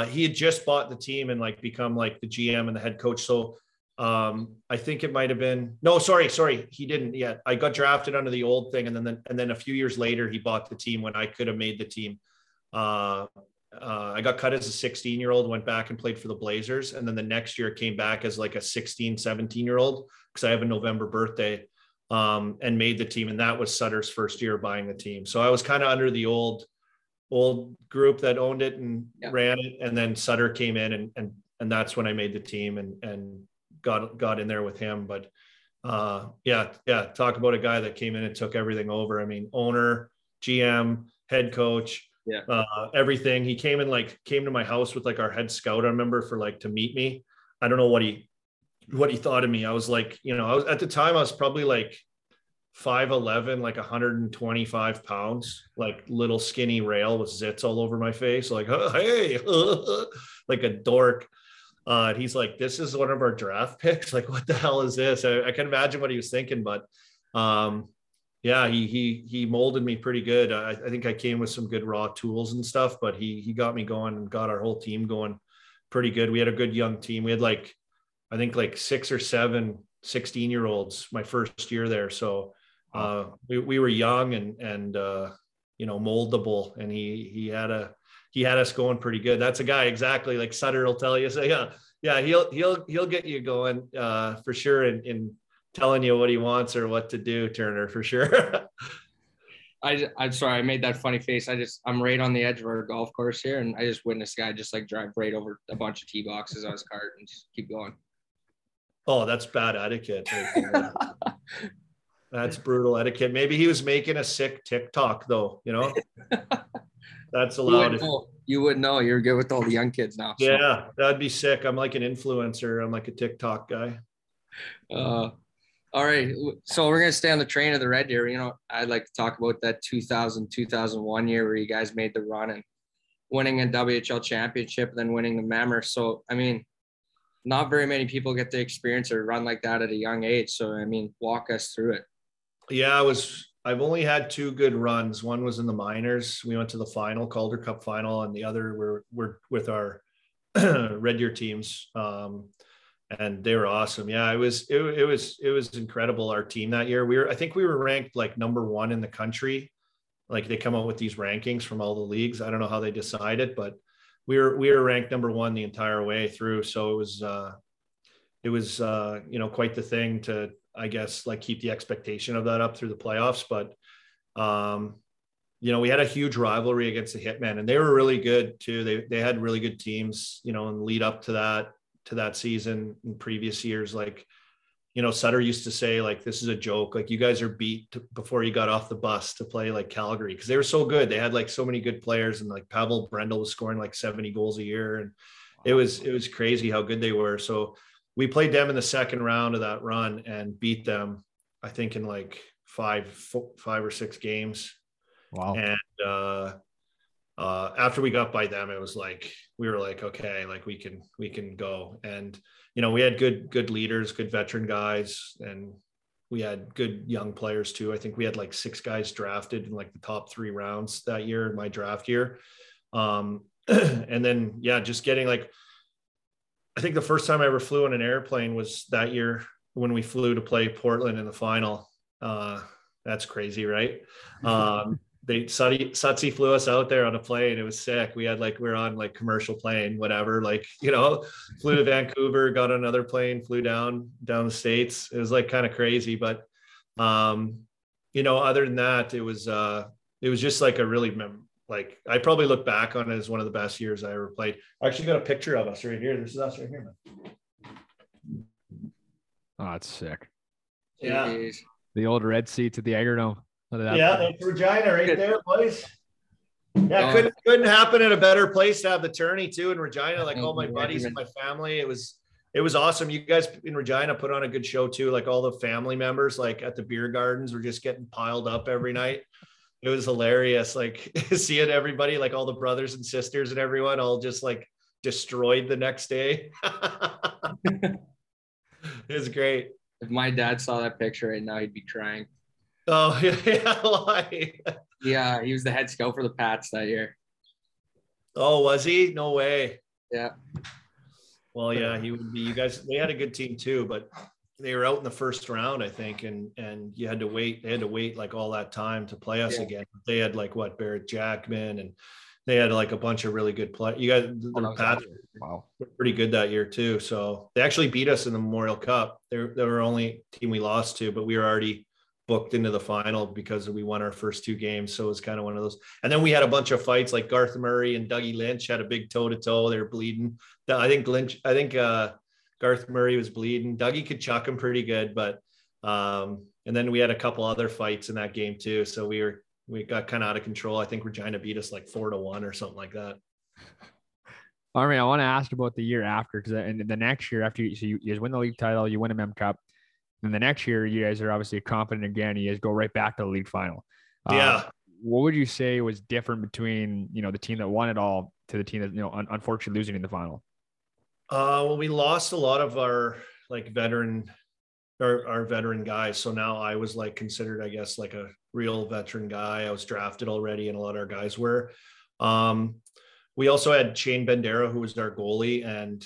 he had just bought the team and become the GM and the head coach. So I think it might've been, no, sorry. He didn't yet. I got drafted under the old thing. And then a few years later, he bought the team when I could have made the team. I got cut as a 16-year-old, went back and played for the Blazers. And then the next year came back as a 16, 17-year-old, because I have a November birthday, and made the team. And that was Sutter's first year buying the team. So I was kind of under the old group that owned it and ran it. And then Sutter came in and that's when I made the team and got in there with him. But talk about a guy that came in and took everything over. I mean, owner, GM, head coach, everything. He came to my house with our head scout, I remember, for to meet me. I don't know what he thought of me. I was at the time I was probably 5'11", 125 pounds, little skinny rail with zits all over my face. Hey, like a dork. And he's like, this is one of our draft picks. What the hell is this? I can imagine what he was thinking, but he molded me pretty good. I think I came with some good raw tools and stuff, but he got me going and got our whole team going pretty good. We had a good young team. We had 6 or 7 16-year-olds my first year there. So we were young and moldable, and he had us going pretty good. That's a guy exactly like Sutter will tell you. So yeah, he'll get you going for sure in telling you what he wants or what to do, Turner, for sure. I'm sorry, I made that funny face. I'm right on the edge of our golf course here, and I just witnessed a guy drive right over a bunch of tee boxes on his cart and just keep going. Oh, that's bad etiquette. That's brutal etiquette. Maybe he was making a sick TikTok though, That's allowed. You wouldn't know. You're good with all the young kids now. So. Yeah, that'd be sick. I'm an influencer. I'm a TikTok guy. All right. So we're going to stay on the train of the Red Deer. I'd like to talk about that 2001 year where you guys made the run and winning a WHL championship, and then winning the Memmer. So, I mean, not very many people get to experience or run like that at a young age. So, I mean, walk us through it. Yeah, I've only had 2 good runs. One was in the minors. We went to the final, Calder Cup final, and the other we're with our Red Deer teams. And they were awesome. Yeah, it was incredible. Our team that year, I think we were ranked number 1 in the country. They come out with these rankings from all the leagues. I don't know how they decide it, but we were ranked number 1 the entire way through. So it was quite the thing to, I guess, keep the expectation of that up through the playoffs. But you know, we had a huge rivalry against the Hitmen, and they were really good too. They had really good teams, you know, and lead up to that season in previous years. Like, you know, Sutter used to say, like, this is a joke. Like, you guys are beat before you got off the bus to play like Calgary, because they were so good. They had like so many good players, and like Pavel Brendel was scoring like 70 goals a year. And wow. It was crazy how good they were. So we played them in the second round of that run and beat them, I think, in like five or six games. Wow. And after we got by them, it was like, we were like, okay, like we can go. And, you know, we had good leaders, good veteran guys, and we had good young players too. I think we had like 6 guys drafted in like the top 3 rounds that year, in my draft year. And then, yeah, just getting like, I think the first time I ever flew on an airplane was that year when we flew to play Portland in the final. That's crazy, right? Satsi flew us out there on a plane. It was sick. We had like, we're on like commercial plane, whatever, like, you know, flew to Vancouver, got on another plane, flew down the States. It was like kind of crazy, but, you know, other than that, it was just like a really, like, I probably look back on it as one of the best years I ever played. I actually got a picture of us right here. This is us right here, man. Oh, that's sick. Yeah. Jeez. The old Red Sea to the Aggerno. Yeah, that's Regina right there, boys. Yeah, couldn't happen in a better place to have the tourney too in Regina. Like all my buddies and my family, it was awesome. You guys in Regina put on a good show too. Like all the family members, like at the beer gardens, were just getting piled up every night. It was hilarious. Like seeing everybody, like all the brothers and sisters and everyone, all just like destroyed the next day. It was great. If my dad saw that picture right now, he'd be crying. Oh yeah, why? Yeah, he was the head scout for the Pats that year. Oh, was he? No way. Yeah. Well, yeah, he would be. You guys, they had a good team too, but they were out in the first round, I think, and you had to wait. They had to wait like all that time to play us again. They had like what, Barrett Jackman, and they had like a bunch of really good play. You guys, the Pats were pretty good that year too. So they actually beat us in the Memorial Cup. They were only team we lost to, but we were already booked into the final because we won our first 2 games. So it was kind of one of those. And then we had a bunch of fights, like Garth Murray and Dougie Lynch had a big toe-to-toe. They were bleeding. I think Garth Murray was bleeding. Dougie could chuck him pretty good, but and then we had a couple other fights in that game too. So we got kind of out of control. I think Regina beat us like 4-1 or something like that. All right, I want to ask about the year after, because and the next year after you guys win the league title, you win a Mem Cup. And the next year, you guys are obviously confident again. You guys go right back to the league final. Yeah. What would you say was different between, you know, the team that won it all to the team that, you know, unfortunately losing in the final? Well, we lost a lot of our like veteran guys. So now I was like considered, I guess, like a real veteran guy. I was drafted already, and a lot of our guys were. We also had Shane Bendera, who was our goalie, and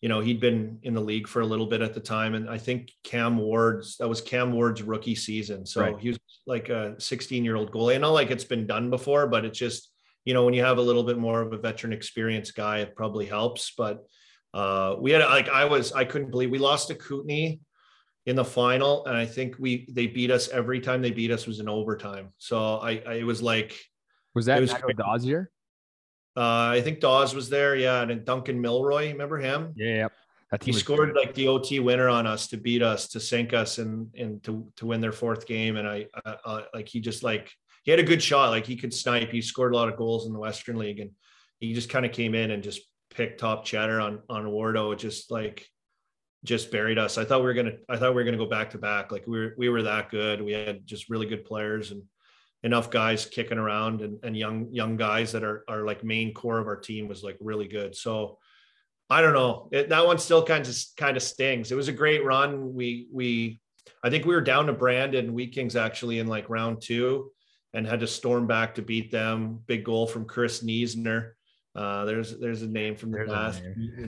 you know, he'd been in the league for a little bit at the time. And I think that was Cam Ward's rookie season. So right. He was like a 16-year-old goalie. And not like it's been done before, but it's just, you know, when you have a little bit more of a veteran experience guy, it probably helps. But we had, like, I couldn't believe we lost to Kootenay in the final. And I think they beat us every time they beat us was in overtime. So it was like, was that the odds year? I think Dawes was there. Yeah. And then Duncan Milroy, remember him? Yeah. He scored like the OT winner on us to beat us, to sink us and to win their 4th game. And I like, he just like, he had a good shot. Like he could snipe. He scored a lot of goals in the Western League, and he just kind of came in and just picked top cheddar on Wardo. It just like, just buried us. I thought we were going to go back to back. Like we were that good. We had just really good players and enough guys kicking around and young guys that are like main core of our team was like really good. So I don't know, that one still kind of stings. It was a great run. I think we were down to Brandon Weekings actually in like round 2 and had to storm back to beat them. Big goal from Chris Niesner. There's a name from the past.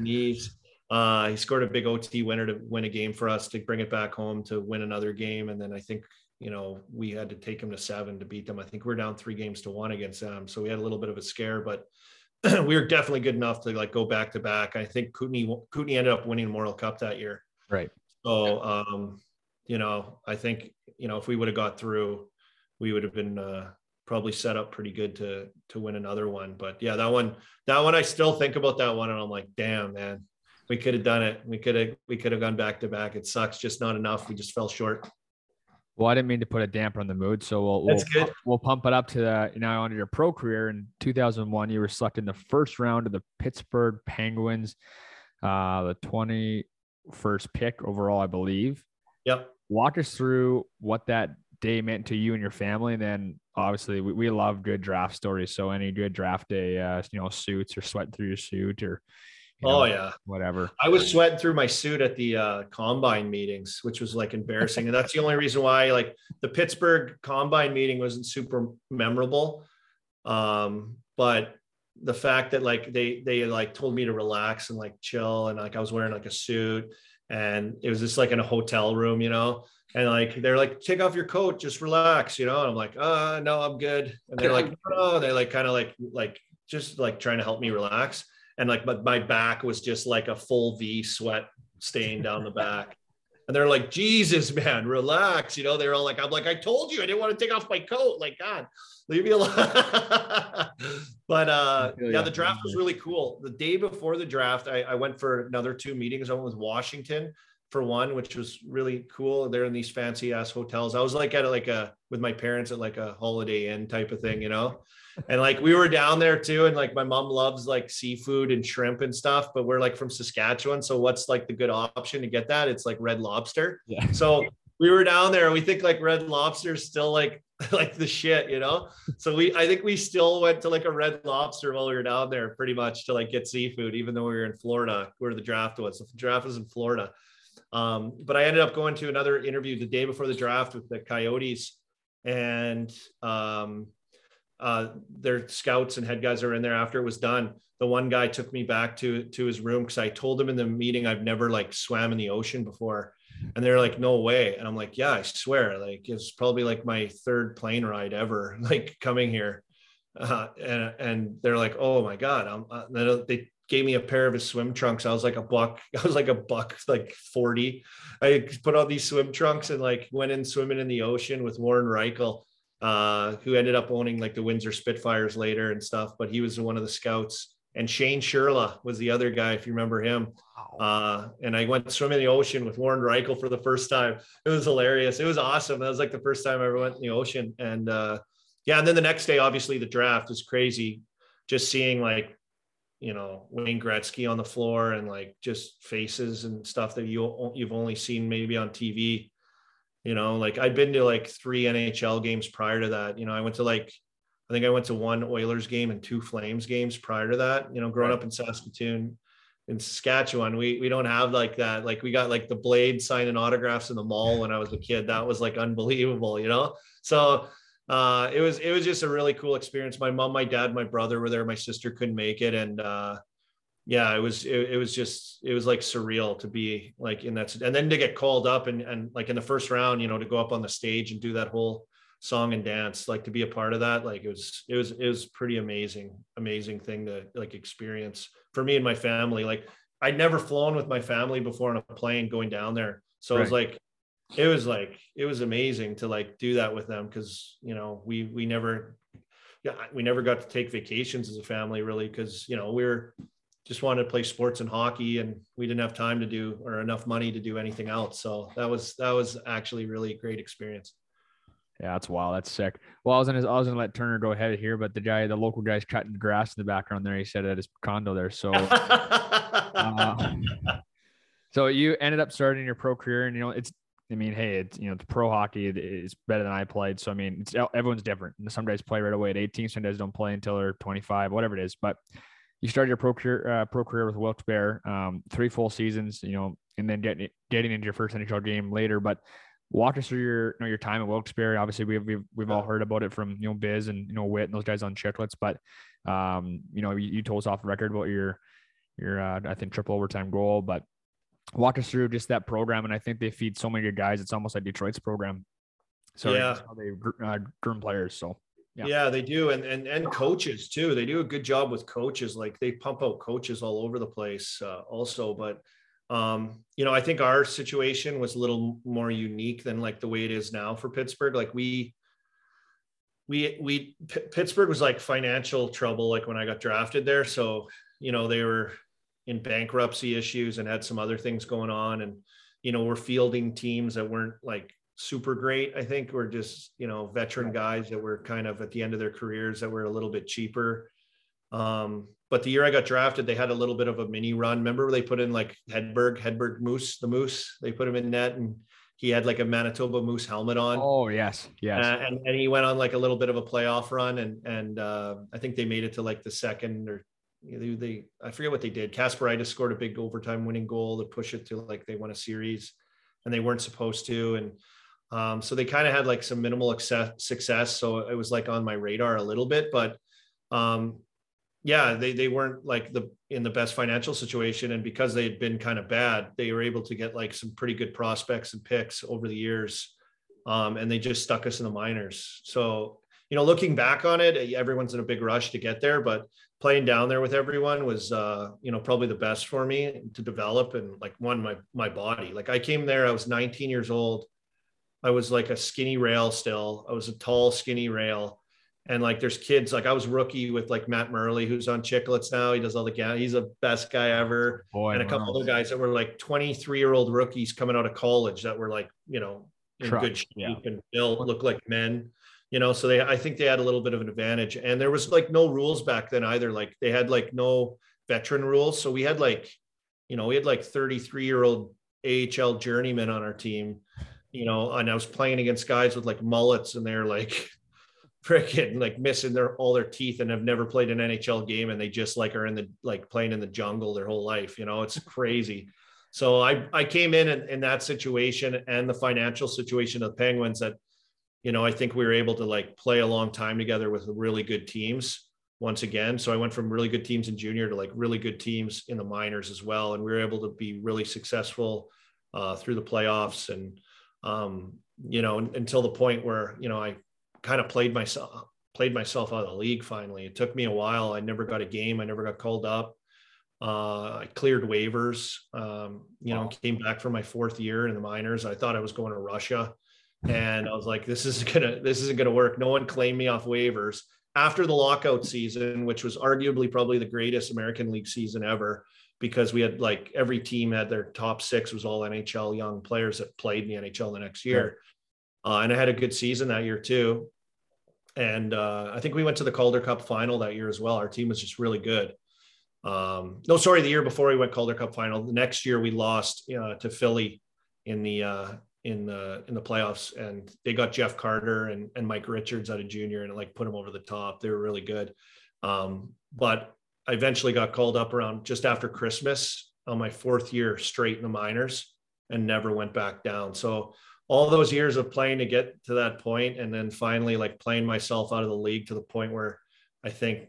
He scored a big OT winner to win a game for us, to bring it back home, to win another game. And then I think, you know, we had to take them to 7 to beat them. I think we're down 3 games to 1 against them. So we had a little bit of a scare, but we were definitely good enough to like go back to back. I think Kootenay ended up winning the Memorial Cup that year. Right. So, you know, I think, you know, if we would have got through, we would have been probably set up pretty good to win another one. But yeah, that one, I still think about that one and I'm like, damn, man, we could have done it. We could have gone back to back. It sucks. Just not enough. We just fell short. Well, I didn't mean to put a damper on the mood. So we'll pump it up to now onto your pro career. In 2001, you were selected in the first round of the Pittsburgh Penguins, the 21st pick overall, I believe. Yep. Walk us through what that day meant to you and your family. And then obviously we love good draft stories. So any good draft day, suits or sweat through your suit or, whatever. I was sweating through my suit at the combine meetings, which was like embarrassing. And that's the only reason why like the Pittsburgh combine meeting wasn't super memorable. But the fact that like they like told me to relax and like chill, and like I was wearing like a suit and it was just like in a hotel room, and like they're like, take off your coat, just relax, and I'm like, no, I'm good. And they're like, no, they like kind of like just like trying to help me relax. And like, but my back was just like a full V, sweat stain down the back. And they're like, Jesus, man, relax. They're all like, I'm like, I told you I didn't want to take off my coat. Like, God, leave me alone. But the draft was really cool. The day before the draft, I went for another two meetings. I went with Washington for one, which was really cool. They're in these fancy ass hotels. I was like at with my parents at like a Holiday Inn type of thing, and like we were down there too. And like my mom loves like seafood and shrimp and stuff, but we're like from Saskatchewan. So what's like the good option to get that? It's like Red Lobster. Yeah. So we were down there and we think like Red Lobster is still like the shit, So I think we still went to like a Red Lobster while we were down there pretty much to like get seafood, even though we were in Florida where the draft was. The draft was in Florida. But I ended up going to another interview the day before the draft with the Coyotes, and their scouts and head guys are in there after it was done. The one guy took me back to his room because I told him in the meeting I've never like swam in the ocean before, and they're like, no way. And I'm like, yeah, I swear, like it's probably like my third plane ride ever, like coming here. And they're like, oh my God, they gave me a pair of his swim trunks. I was like a buck, like 40. I put on these swim trunks and like went in swimming in the ocean with Warren Reichel, who ended up owning like the Windsor Spitfires later and stuff. But he was one of the scouts, and Shane Sherla was the other guy, if you remember him. And I went swimming in the ocean with Warren Reichel for the first time. It was hilarious. It was awesome. That was like the first time I ever went in the ocean. And and then the next day, obviously the draft was crazy. Just seeing like, Wayne Gretzky on the floor and like just faces and stuff that you've only seen maybe on TV, like I'd been to like three NHL games prior to that. I went to I went to one Oilers game and two Flames games prior to that, growing up in Saskatoon, in Saskatchewan, we don't have like that. Like we got like the Blade signing autographs in the mall when I was a kid. That was like unbelievable, So it was just a really cool experience. My mom, my dad, my brother were there. My sister couldn't make it. And it was like surreal to be like in that, and then to get called up and like in the first round, to go up on the stage and do that whole song and dance, like to be a part of that. Like it was pretty amazing thing to like experience for me and my family. Like I'd never flown with my family before on a plane going down there. So it was like, it was amazing to like do that with them. Cause we never got to take vacations as a family really. Cause we were just wanted to play sports and hockey, and we didn't have time to do or enough money to do anything else. So that was actually really a great experience. Yeah. That's wild. That's sick. Well, I was gonna let Turner go ahead here, but the local guy's cutting grass in the background there. He said at his condo there. So, so you ended up starting your pro career, and it's pro hockey is better than I played. So, everyone's different. Some guys play right away at 18. Some guys don't play until they're 25, whatever it is. But you started your pro career with Wilkes-Barre, three full seasons, and then getting into your first NHL game later. But walk us through your time at Wilkes-Barre. Obviously we've all heard about it from, Biz and, Whit and those guys on Chicklets. But, you told us off the record about your I think triple overtime goal, but walk us through just that program. And I think they feed so many good guys. It's almost like Detroit's program. So yeah, how they groom players. So yeah, they do. And coaches too. They do a good job with coaches. Like they pump out coaches all over the place also. But, I think our situation was a little more unique than like the way it is now for Pittsburgh. Like we, Pittsburgh was like financial trouble, like when I got drafted there. So, you know, they were in bankruptcy issues and had some other things going on. And, you know, we're fielding teams that weren't like super great. I think we're just, you know, veteran guys that were kind of at the end of their careers that were a little bit cheaper. But the year I got drafted, they had a little bit of a mini run. Remember, they put in like Hedberg Moose, the Moose, they put him in net, and he had like a Manitoba Moose helmet on. Oh, yes. Yes. And he went on like a little bit of a playoff run. And I think they made it to like the second, or they I forget what they did. Kasperitis scored a big overtime winning goal to push it to like, they won a series and they weren't supposed to. And so they kind of had like some minimal success. So it was like on my radar a little bit, but yeah, they weren't like in the best financial situation. And because they had been kind of bad, they were able to get like some pretty good prospects and picks over the years. And they just stuck us in the minors. So, you know, looking back on it, everyone's in a big rush to get there, but playing down there with everyone was, you know, probably the best for me to develop. And like my body, like I came there, I was 19 years old. I was like a skinny rail still. I was a tall, skinny rail. And like, there's kids, like I was rookie with like Matt Murley, who's on Chicklets now. He does all the guys. He's the best guy ever. Boy, and a couple other guys that were like 23-year-old rookies coming out of college that were like, you know, in good shape and built, look like men, you know? So I think they had a little bit of an advantage, and there was like no rules back then either. Like they had like no veteran rules. So we had like, you know, we had like 33-year-old AHL journeymen on our team, you know, and I was playing against guys with like mullets, and they're like, freaking like missing all their teeth and have never played an NHL game, and they just like are in the like playing in the jungle their whole life, you know? It's crazy. So I came in that situation and the financial situation of the Penguins that, you know, I think we were able to like play a long time together with really good teams once again. So I went from really good teams in junior to like really good teams in the minors as well, and we were able to be really successful through the playoffs, and you know, until the point where, you know, I kind of played myself out of the league. Finally, it took me a while. I never got a game. I never got called up. I cleared waivers, you know, came back for my fourth year in the minors. I thought I was going to Russia, and I was like, this isn't going to work. No one claimed me off waivers after the lockout season, which was arguably probably the greatest American League season ever, because we had like every team had their top six was all NHL young players that played in the NHL the next year. Right. And I had a good season that year too. And I think we went to the Calder Cup final that year as well. Our team was just really good. The year before we went Calder Cup final, the next year we lost to Philly in the playoffs, and they got Jeff Carter and Mike Richards out of junior, and it like put them over the top. They were really good. But I eventually got called up around just after Christmas on my fourth year straight in the minors, and never went back down. So all those years of playing to get to that point, and then finally like playing myself out of the league to the point where I think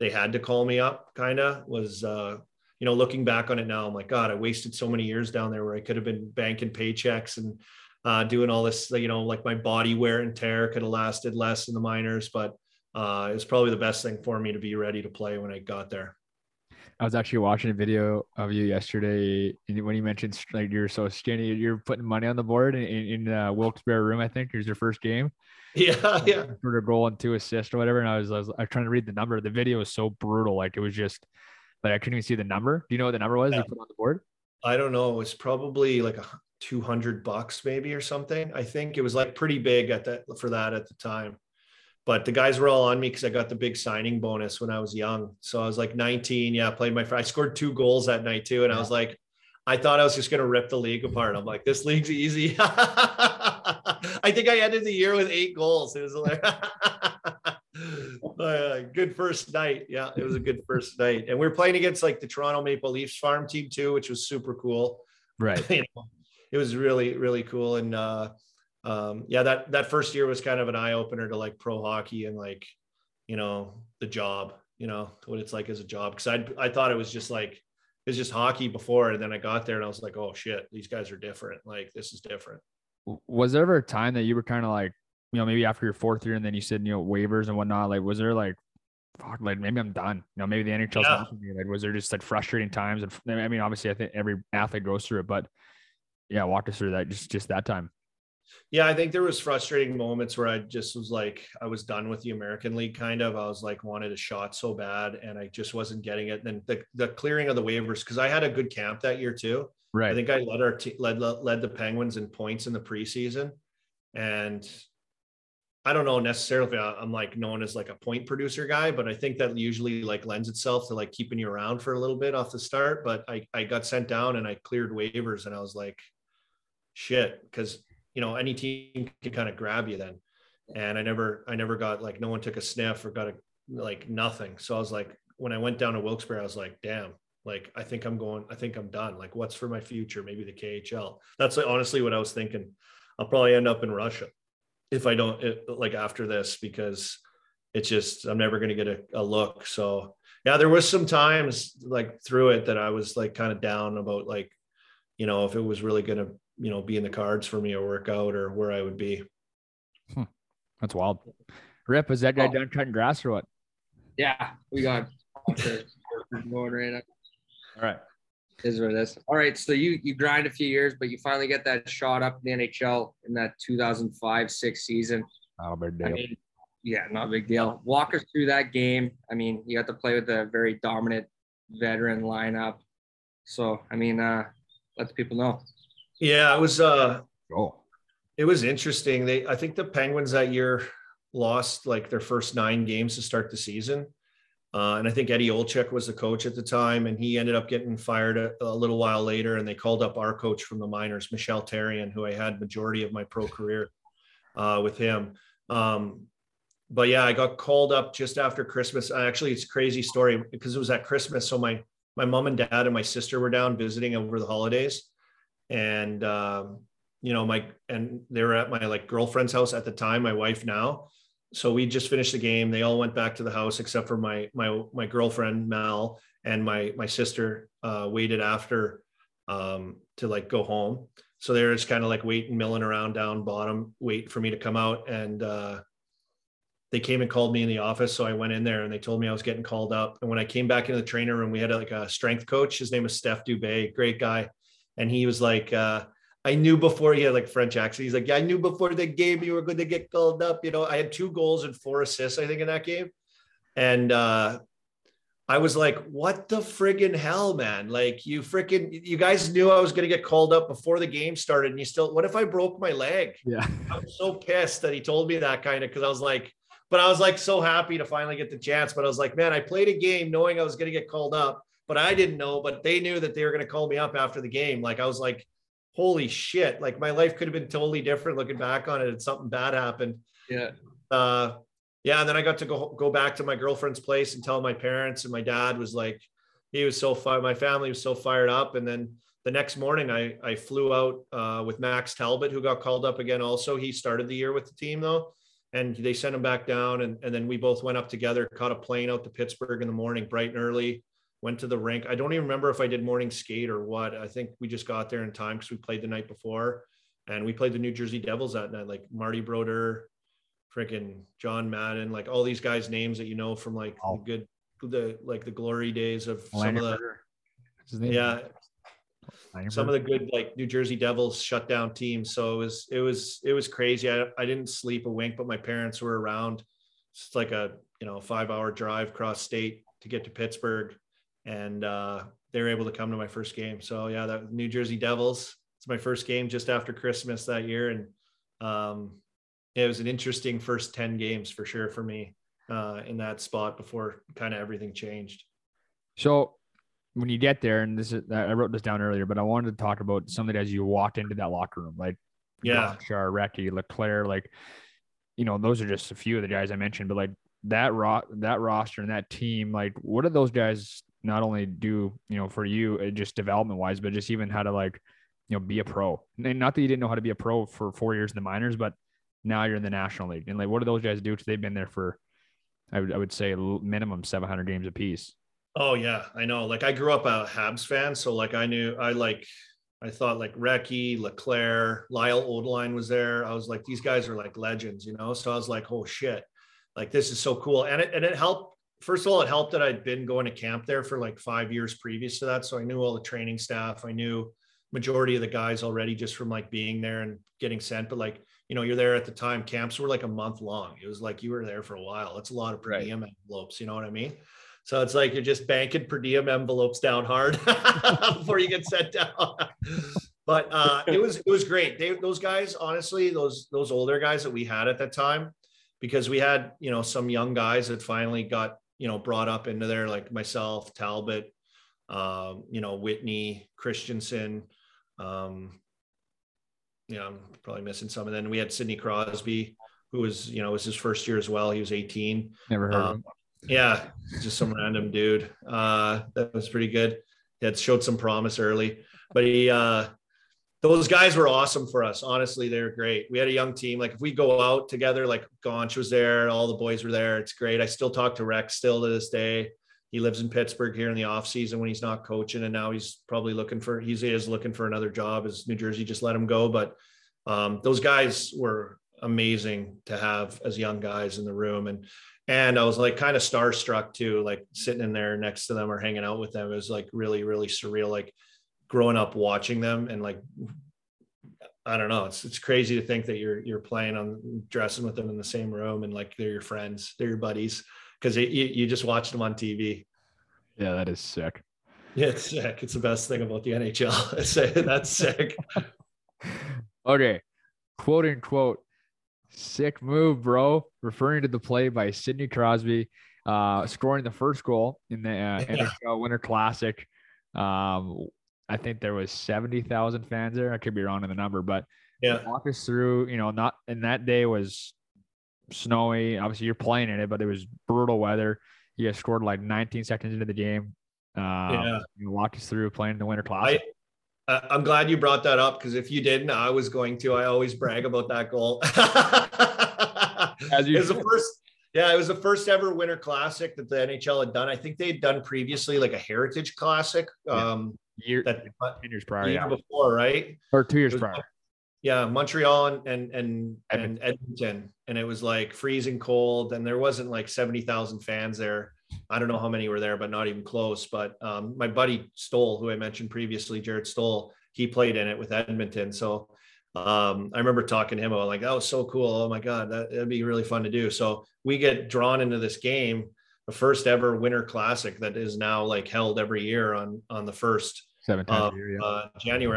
they had to call me up, kind of was, you know, looking back on it now, I'm like, God, I wasted so many years down there where I could have been banking paychecks and doing all this, you know, like my body wear and tear could have lasted less in the minors, but it was probably the best thing for me to be ready to play when I got there. I was actually watching a video of you yesterday, and when you mentioned like you're so skinny, you're putting money on the board in Wilkes-Barre room. I think it was your first game. Yeah. For a goal and two assists or whatever, and I was trying to read the number. The video was so brutal, like it was just like I couldn't even see the number. Do you know what the number was you put on the board? I don't know. It was probably like $200 maybe or something. I think it was like pretty big at the time. But the guys were all on me because I got the big signing bonus when I was young. So I was like 19. Yeah, I scored 2 goals that night too. And I was like, I thought I was just going to rip the league apart. I'm like, this league's easy. I think I ended the year with 8 goals. It was like, good first night. Yeah, it was a good first night. And we were playing against like the Toronto Maple Leafs farm team too, which was super cool. Right. You know, it was really, really cool. And, that first year was kind of an eye opener to like pro hockey and like, you know, the job, you know, what it's like as a job. Cause I thought it was just like, it was just hockey before. And then I got there and I was like, oh shit, these guys are different. Like, this is different. Was there ever a time that you were kind of like, you know, maybe after your fourth year and then you said, you know, waivers and whatnot, like, was there like, fuck, like maybe I'm done, you know, maybe the NHL's not for me. Like, was there just like frustrating times? And I mean, obviously I think every athlete goes through it, but yeah, walk us through that. Just that time. Yeah, I think there was frustrating moments where I just was like, I was done with the American League, kind of. I was like, wanted a shot so bad, and I just wasn't getting it. And the clearing of the waivers, because I had a good camp that year too. Right. I think I led our led the Penguins in points in the preseason, and I don't know necessarily. I'm like known as like a point producer guy, but I think that usually like lends itself to like keeping you around for a little bit off the start. But I got sent down and I cleared waivers, and I was like, shit, because, you know, any team can kind of grab you then. And I never got like, no one took a sniff or got a, like nothing. So I was like, when I went down to Wilkes-Barre, I was like, damn, like, I think I'm done. Like, what's for my future? Maybe the KHL. That's like, honestly what I was thinking. I'll probably end up in Russia if I don't like after this, because it's just, I'm never going to get a look. So yeah, there was some times like through it that I was like kind of down about like, you know, if it was really going to, you know, be in the cards for me or work out or where I would be. Hmm. That's wild. Rip, is that guy done cutting grass or what? Yeah, we got going right now. All right. This is what it is. All right. So you grind a few years, but you finally get that shot up in the NHL in that 2005-06 season. Not a big deal. I mean, yeah, not a big deal. Walk us through that game. I mean, you got to play with a very dominant veteran lineup. So, I mean, let the people know. Yeah, it was It was interesting. I think the Penguins that year lost like their first 9 games to start the season. And I think Eddie Olczyk was the coach at the time, and he ended up getting fired a little while later. And they called up our coach from the minors, Michel Therrien, who I had majority of my pro career with him. But yeah, I got called up just after Christmas. Actually, it's a crazy story because it was at Christmas. So my mom and dad and my sister were down visiting over the holidays. And, you know, and they were at my like girlfriend's house at the time, my wife now. So we just finished the game. They all went back to the house, except for my girlfriend, Mal, and my sister, waited after, to like go home. So they were just kind of like waiting, milling around down bottom, waiting for me to come out. And, they came and called me in the office. So I went in there and they told me I was getting called up. And when I came back into the trainer room, we had like a strength coach. His name was Steph Dubé, great guy. And he was like, I knew before, he had like French accent. He's like, yeah, I knew before the game you were going to get called up. You know, I had 2 goals and 4 assists, I think, in that game. And I was like, what the friggin' hell, man? Like, you guys knew I was going to get called up before the game started. And you still, what if I broke my leg? Yeah. I was so pissed that he told me that kind of, because I was like so happy to finally get the chance. But I was like, man, I played a game knowing I was going to get called up. But I didn't know, but they knew that they were going to call me up after the game. Like, I was like, holy shit. Like, my life could have been totally different looking back on it. And something bad happened. Yeah. Yeah. And then I got to go back to my girlfriend's place and tell my parents, and my dad was like, he was so fired. My family was so fired up. And then the next morning I flew out with Max Talbot, who got called up again. Also, he started the year with the team though. And they sent him back down. And then we both went up together, caught a plane out to Pittsburgh in the morning, bright and early. Went to the rink. I don't even remember if I did morning skate or what. I think we just got there in time because we played the night before, and we played the New Jersey Devils that night. Like Marty Broder, freaking John Madden, like all these guys' names that you know from like the glory days of some of the good like New Jersey Devils shutdown teams. So it was crazy. I didn't sleep a wink, but my parents were around. It's like a 5-hour drive across state to get to Pittsburgh. And they were able to come to my first game. So yeah, that New Jersey Devils, it's my first game just after Christmas that year. And it was an interesting first 10 games for sure for me in that spot before kind of everything changed. So when you get there, and this is, I wrote this down earlier, but I wanted to talk about something as you walked into that locker room, like Kovalchuk, Recchi, Leclerc, like, you know, those are just a few of the guys I mentioned, but like that roster and that team, like what are those guys not only do, for you just development wise, but just even how to like, be a pro? And not that you didn't know how to be a pro for 4 years in the minors, but now you're in the National League. And like, what do those guys do? Cause they've been there for, I would say minimum 700 games apiece. Oh yeah. I know. Like I grew up a Habs fan. So like, I thought like Recchi, Leclerc, Lyle Oldline was there. I was like, these guys are like legends, So I was like, oh shit, like this is so cool. And it helped. First of all, it helped that I'd been going to camp there for like 5 years previous to that. So I knew all the training staff. I knew majority of the guys already just from like being there and getting sent. But like, you know, you're there at the time, camps were like a month long. It was like, you were there for a while. That's a lot of per diem envelopes. You know what I mean? So it's like, you're just banking per diem envelopes down hard before you get sent down. But it was great. Those guys, honestly, those older guys that we had at that time, because we had, you know, some young guys that finally got, you know, brought up into there, like myself, Talbot, you know, Whitney, Christensen, yeah, I'm probably missing some. And then we had Sidney Crosby, who was, you know, it was his first year as well. He was 18. Never heard of him. Yeah, just some random dude. That was pretty good. He had showed some promise early, but he, those guys were awesome for us. Honestly, they were great. We had a young team. Like if we go out together, like Gaunch was there, all the boys were there. It's great. I still talk to Rex still to this day. He lives in Pittsburgh here in the off season when he's not coaching. And now he's probably looking for another job, as New Jersey just let him go. But those guys were amazing to have as young guys in the room. And I was like kind of starstruck too, like sitting in there next to them or hanging out with them. It was like really, really surreal. Like growing up watching them and like, I don't know, it's crazy to think that you're playing on dressing with them in the same room and like, they're your friends, they're your buddies. Cause you just watched them on TV. Yeah. That is sick. Yeah. It's sick. It's the best thing about the NHL. That's sick. Okay. Quote unquote, sick move, bro. Referring to the play by Sidney Crosby, scoring the first goal in the NHL Winter Classic. I think there was 70,000 fans there. I could be wrong in the number, but yeah. Walk us through, you know, not and that day was snowy. Obviously you're playing in it, but it was brutal weather. You guys scored like 19 seconds into the game. Walk us through playing the Winter Classic. I'm glad you brought that up. Cause if you didn't, I was going to, I always brag about that goal. It was the first ever Winter Classic that the NHL had done. I think they'd done previously like a Heritage Classic. Years prior, right? Or 2 years prior. Yeah, Montreal and Edmonton. And it was like freezing cold. And there wasn't like 70,000 fans there. I don't know how many were there, but not even close. But my buddy Stoll, who I mentioned previously, Jared Stoll, he played in it with Edmonton. So I remember talking to him about like, that was so cool. Oh my God, that'd be really fun to do. So we get drawn into this game, the first ever Winter Classic that is now like held every year on the first January on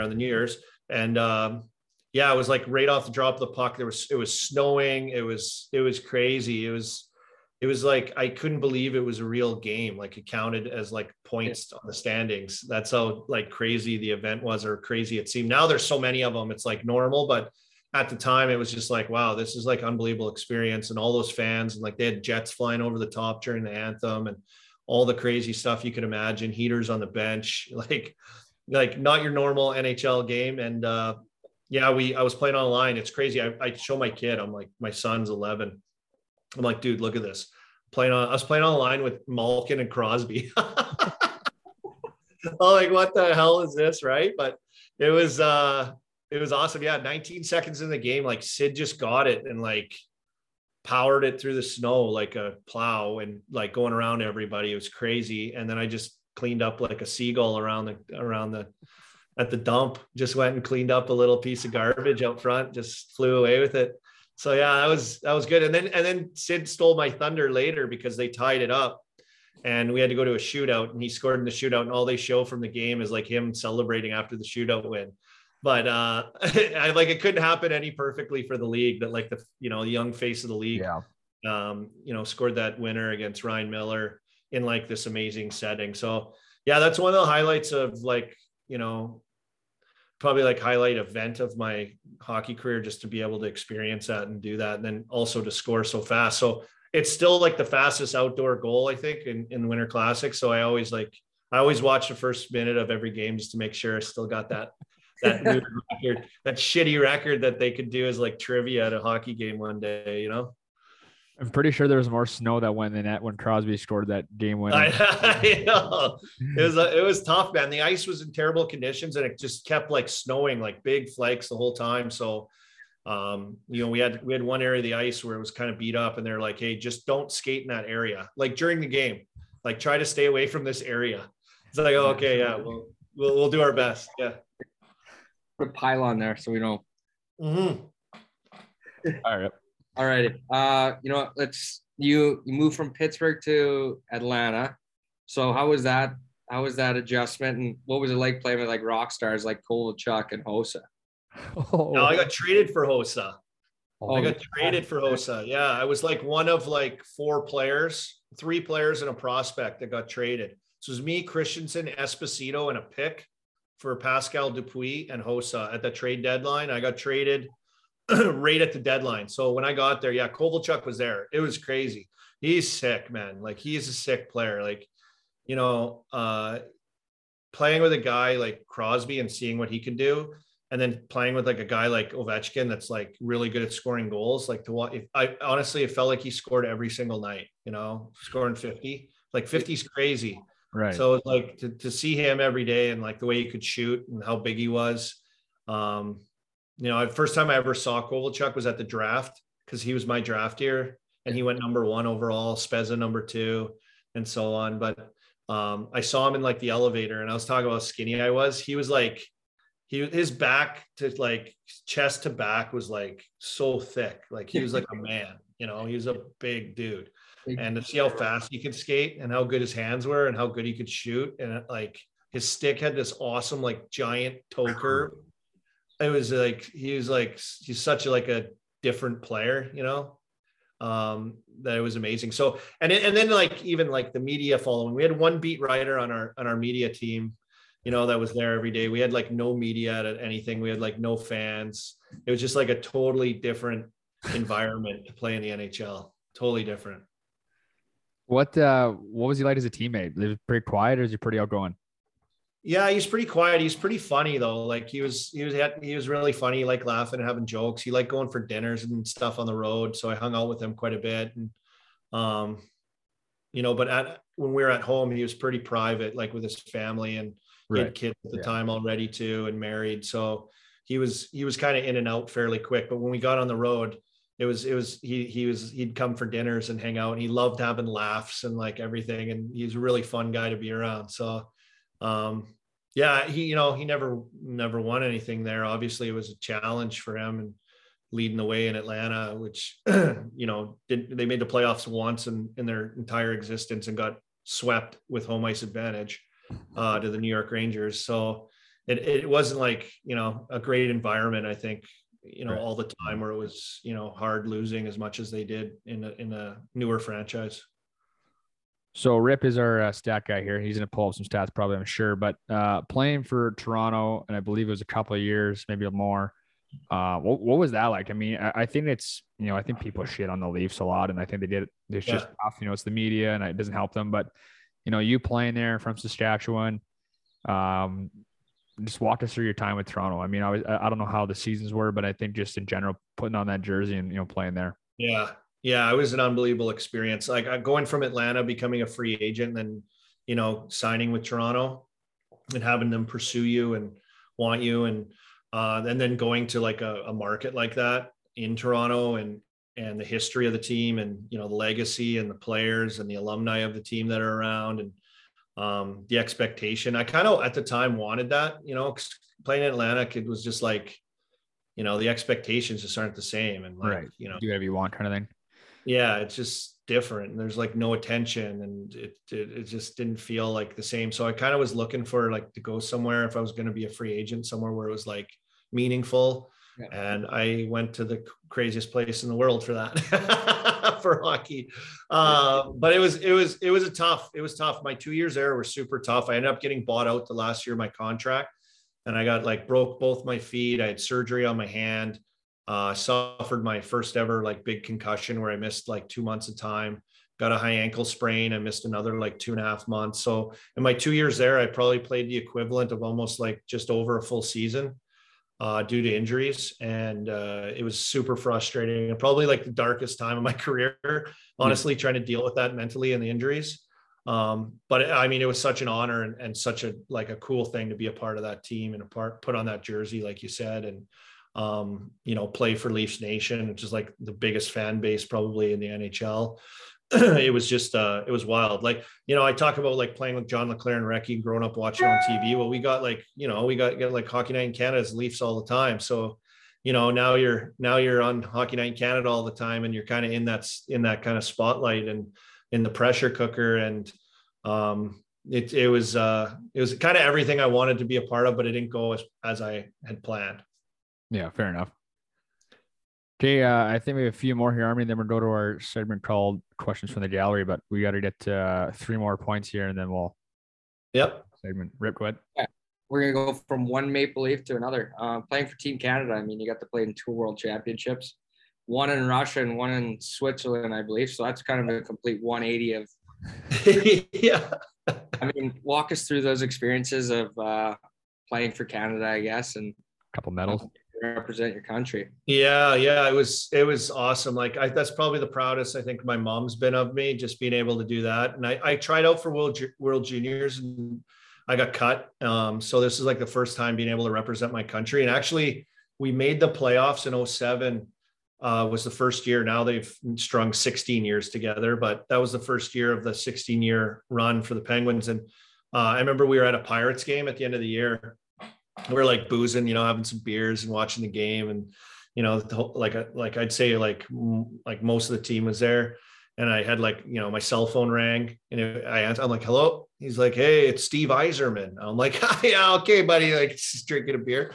the New Year's. And it was like right off the drop of the puck. It was snowing. It was crazy. It was like, I couldn't believe it was a real game. Like it counted as like points on the standings. That's how like crazy the event was, or crazy it seemed. Now there's so many of them. It's like normal, but at the time it was just like, wow, this is like unbelievable experience. And all those fans, and like they had jets flying over the top during the anthem and all the crazy stuff you could imagine, heaters on the bench, like not your normal NHL game. And I was playing online. It's crazy. I show my kid, I'm like, my son's 11. I'm like, dude, look at this. I was playing online with Malkin and Crosby. I'm like, what the hell is this, right? But it was awesome. Yeah, 19 seconds in the game, like Sid just got it and like powered it through the snow like a plow and like going around everybody. It was crazy. And then I just cleaned up like a seagull at the dump. Just went and cleaned up a little piece of garbage out front. Just flew away with it. So yeah, that was good. And then Sid stole my thunder later because they tied it up and we had to go to a shootout, and he scored in the shootout, and all they show from the game is like him celebrating after the shootout win. But it couldn't happen any perfectly for the league that like the young face of the league, scored that winner against Ryan Miller in like this amazing setting. So yeah, that's one of the highlights of like, you know, probably like highlight event of my hockey career, just to be able to experience that and do that. And then also to score so fast. So it's still like the fastest outdoor goal, I think, in the Winter Classic. So I always watch the first minute of every game just to make sure I still got that new record, that shitty record that they could do as like trivia at a hockey game one day, you know? I'm pretty sure there was more snow that went than that when Crosby scored that game winner. I know. It was tough, man. The ice was in terrible conditions, and it just kept like snowing, like big flakes the whole time. So, we had one area of the ice where it was kind of beat up, and they're like, "Hey, just don't skate in that area. Like during the game, like try to stay away from this area." It's like, "Oh, okay, yeah, we'll do our best." Yeah. put a pylon there so we don't. All right. All right. You know what? You moved from Pittsburgh to Atlanta. So how was that? How was that adjustment? And what was it like playing with like rock stars like Kovalchuk and Hossa? Oh, no, I got traded for Hossa. Yeah. I was like one of like three players and a prospect that got traded. So it was me, Christensen, Esposito, and a pick for Pascal Dupuis and Hossa at the trade deadline. I got traded right at the deadline. So when I got there, yeah, Kovalchuk was there. It was crazy. He's sick, man. Like, he's a sick player. Like, you know, playing with a guy like Crosby and seeing what he could do, and then playing with like a guy like Ovechkin that's like really good at scoring goals. Like, it felt like he scored every single night, you know, scoring 50. Like, 50 is crazy. Right. So it's like to see him every day and like the way he could shoot and how big he was. You know, the first time I ever saw Kovalchuk was at the draft, because he was my draft year and he went #1 overall, Spezza #2, and so on. But I saw him in like the elevator, and I was talking about how skinny I was. He was like, his back to like chest to back was like so thick. Like, he was like a man, you know, he was a big dude. And to see how fast he could skate and how good his hands were and how good he could shoot. And like his stick had this awesome, like giant toe curve. It was like, he's such like a different player, you know, that it was amazing. So, and then like, even like the media following, we had one beat writer on our media team, you know, that was there every day. We had like no media at anything. We had like no fans. It was just like a totally different environment to play in the NHL. Totally different. What was he like as a teammate? Was he pretty quiet, or was he pretty outgoing? Yeah, he's pretty quiet. He's pretty funny though. Like, he was really funny. He liked laughing and having jokes. He liked going for dinners and stuff on the road. So I hung out with him quite a bit. And, you know, but when we were at home, he was pretty private, like with his family, and he had kids at the time already too, and married. So he was kind of in and out fairly quick. But when we got on the road, he'd come for dinners and hang out, and he loved having laughs and like everything. And he's a really fun guy to be around. So, he never won anything there. Obviously it was a challenge for him, and leading the way in Atlanta, which, you know, they made the playoffs once in their entire existence and got swept with home ice advantage, to the New York Rangers. So it wasn't like, you know, a great environment, I think, you know, all the time, where it was, you know, hard losing as much as they did in a newer franchise. So Rip is our stat guy here. He's going to pull up some stats probably, I'm sure, but playing for Toronto, and I believe it was a couple of years, maybe more. What was that like? I mean, I think it's, you know, I think people shit on the Leafs a lot, and I think they did. It's just tough, you know, it's the media and it doesn't help them, but you know, you playing there from Saskatchewan, just walk us through your time with Toronto. I mean, I don't know how the seasons were, but I think just in general, putting on that jersey and, you know, playing there. Yeah. Yeah. It was an unbelievable experience. Like going from Atlanta, becoming a free agent, and then, you know, signing with Toronto and having them pursue you and want you. And then going to like a market like that in Toronto, and the history of the team, and, you know, the legacy and the players and the alumni of the team that are around, and the expectation. I kind of at the time wanted that, you know, playing in Atlanta, it was just like, you know, the expectations just aren't the same, and like, you know, do whatever you want kind of thing. Yeah, it's just different, and there's like no attention, and it just didn't feel like the same. So I kind of was looking for like to go somewhere, if I was going to be a free agent, somewhere where it was like meaningful. Yeah. And I went to the craziest place in the world for that, for hockey. But it was tough. My 2 years there were super tough. I ended up getting bought out the last year of my contract, and I got like broke both my feet. I had surgery on my hand, suffered my first ever like big concussion where I missed like 2 months of time, got a high ankle sprain. I missed another like 2.5 months. So in my 2 years there, I probably played the equivalent of almost like just over a full season, due to injuries. And it was super frustrating, and probably like the darkest time of my career, honestly, trying to deal with that mentally and the injuries. But I mean, it was such an honor and such a, like a cool thing to be a part of that team and put on that jersey, like you said, and, you know, play for Leafs Nation, which is like the biggest fan base probably in the NHL. it was just, it was wild. Like, you know, I talk about like playing with John LeClaire and Recchi, growing up watching on TV. Well, we got like, you know, we got like Hockey Night in Canada's Leafs all the time. So, you know, now you're on Hockey Night in Canada all the time, and you're kind of in that kind of spotlight and in the pressure cooker. And it was kind of everything I wanted to be a part of, but it didn't go as I had planned. Yeah, fair enough. Okay, I think we have a few more here, Army, then we'll go to our segment called Questions from the Gallery, but we got to get three more points here, and then we'll... Yep. Segment. Rip, go ahead. Yeah. We're going to go from one Maple Leaf to another. Playing for Team Canada, I mean, you got to play in 2 World Championships, one in Russia and one in Switzerland, I believe, so that's kind of a complete 180 of... Yeah. I mean, walk us through those experiences of playing for Canada, I guess, and... A couple medals. Represent your country. Yeah, it was awesome. Like that's probably the proudest I think my mom's been of me, just being able to do that. And I tried out for World Juniors and I got cut, so this is like the first time being able to represent my country. And actually we made the playoffs in 2007, was the first year. Now they've strung 16 years together, but that was the first year of the 16-year run for the Penguins. And I remember we were at a Pirates game at the end of the year. We're like boozing, you know, having some beers and watching the game. And, you know, I'd say most of the team was there, and I had like, you know, my cell phone rang, and I'm like, hello. He's like, hey, it's Steve Yzerman. I'm like, yeah, okay, buddy. Like just drinking a beer.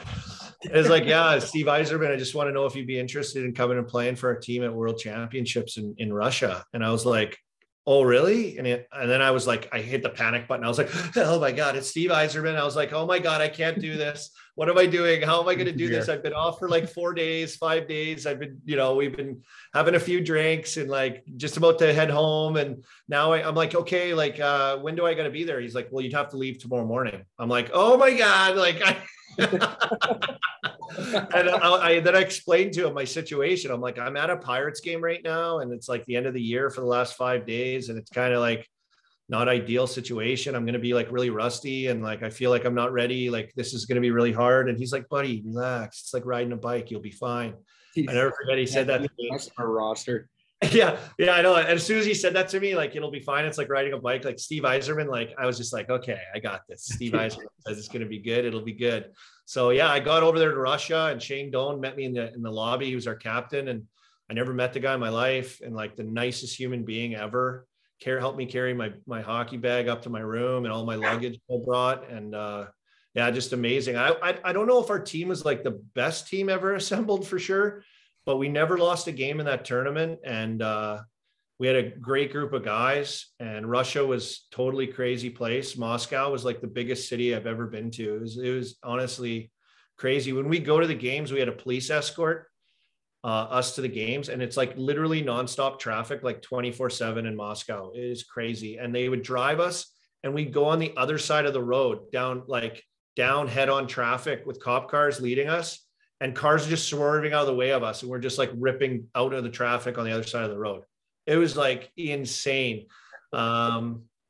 It's like, yeah, Steve Yzerman. I just want to know if you'd be interested in coming and playing for our team at World Championships in Russia. And I was like, oh, really? And then I was like, I hit the panic button. I was like, oh my God, it's Steve Yzerman. I was like, oh my God, I can't do this. What am I doing? How am I going to do this? I've been off for like 4 days, 5 days. I've been, you know, we've been having a few drinks and like just about to head home. And now I'm like, okay, like, when do I got to be there? He's like, well, you'd have to leave tomorrow morning. I'm like, oh my God. Like, and I explained to him my situation. I'm like, I'm at a Pirates game right now, and it's like the end of the year for the last 5 days, and it's kind of like not ideal situation. I'm going to be like really rusty, and like I feel like I'm not ready. Like this is going to be really hard. And he's like, buddy, relax. It's like riding a bike. You'll be fine. I never forget he said that to me. That's our roster. Yeah, I know. And as soon as he said that to me, like, it'll be fine. It's like riding a bike. Like Steve Yzerman, like I was just like, okay, I got this. Steve Yzerman says it's going to be good. It'll be good. So yeah, I got over there to Russia, and Shane Doan met me in the lobby. He was our captain, and I never met the guy in my life, and like the nicest human being ever. Helped me carry my hockey bag up to my room and all my luggage I brought, and yeah, just amazing. I don't know if our team was like the best team ever assembled for sure, but we never lost a game in that tournament. And we had a great group of guys, and Russia was totally crazy place. Moscow was like the biggest city I've ever been to. It was honestly crazy. When we go to the games, we had a police escort us to the games, and it's like literally nonstop traffic, like 24/7 in Moscow. It is crazy. And they would drive us, and we'd go on the other side of the road down head on traffic with cop cars leading us. And cars are just swerving out of the way of us, and we're just like ripping out of the traffic on the other side of the road. It was like insane. But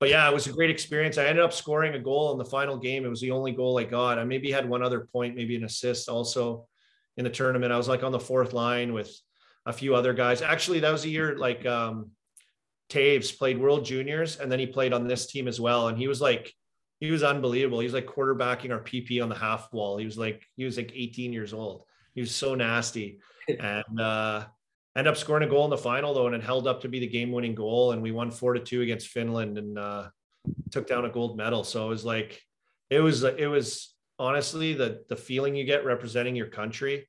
yeah, it was a great experience. I ended up scoring a goal in the final game. It was the only goal I got. I maybe had one other point, maybe an assist also in the tournament. I was like on the fourth line with a few other guys. Actually, that was a year like Taves played World Juniors, and then he played on this team as well. And he was unbelievable. He was like quarterbacking our PP on the half wall. He was like 18 years old. He was so nasty, and ended up scoring a goal in the final though. And it held up to be the game winning goal. And we won 4-2 against Finland, and took down a gold medal. So it was like, it was honestly the feeling you get representing your country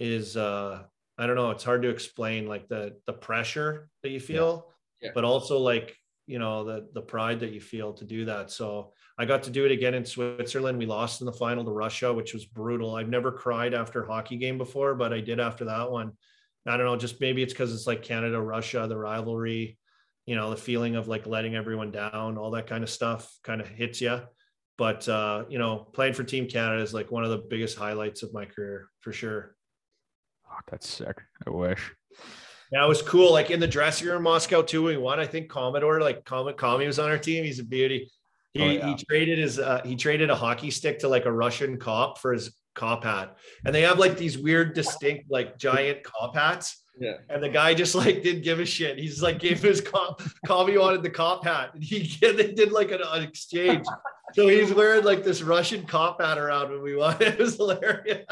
is, I don't know, it's hard to explain, like the pressure that you feel, yeah. But also like, you know, the pride that you feel to do that. So I got to do it again in Switzerland. We lost in the final to Russia, which was brutal. I've never cried after a hockey game before, but I did after that one. I don't know, just maybe it's because it's like Canada, Russia, the rivalry, you know, the feeling of like letting everyone down, all that kind of stuff kind of hits you. But, you know, playing for Team Canada is like one of the biggest highlights of my career for sure. Oh, that's sick. I wish. Yeah, it was cool. Like in the dressing room in Moscow too, we won. I think Commodore, like Commie was on our team. He's a beauty. He traded his he traded a hockey stick to like a Russian cop for his cop hat. And they have like these weird, distinct, like giant cop hats. Yeah. And the guy just like didn't give a shit. He's like gave his cop Commie wanted the cop hat. And they did like an exchange. So he's wearing like this Russian cop hat around when we won. It was hilarious.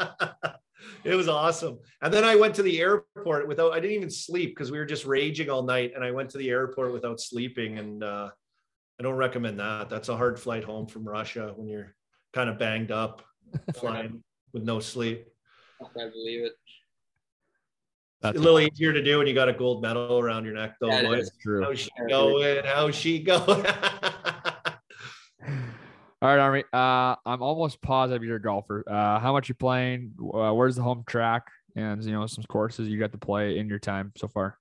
It was awesome. And then I went to the airport without, I didn't even sleep because we were just raging all night. And I went to the airport without sleeping. And I don't recommend that. That's a hard flight home from Russia when you're kind of banged up flying with no sleep. I believe it. That's a little easier to do when you got a gold medal around your neck, though. Yeah, true. How's she going? How's she going? All right, Army. I'm almost positive you're a golfer. How much you playing? Where's the home track? And you know, some courses you got to play in your time so far.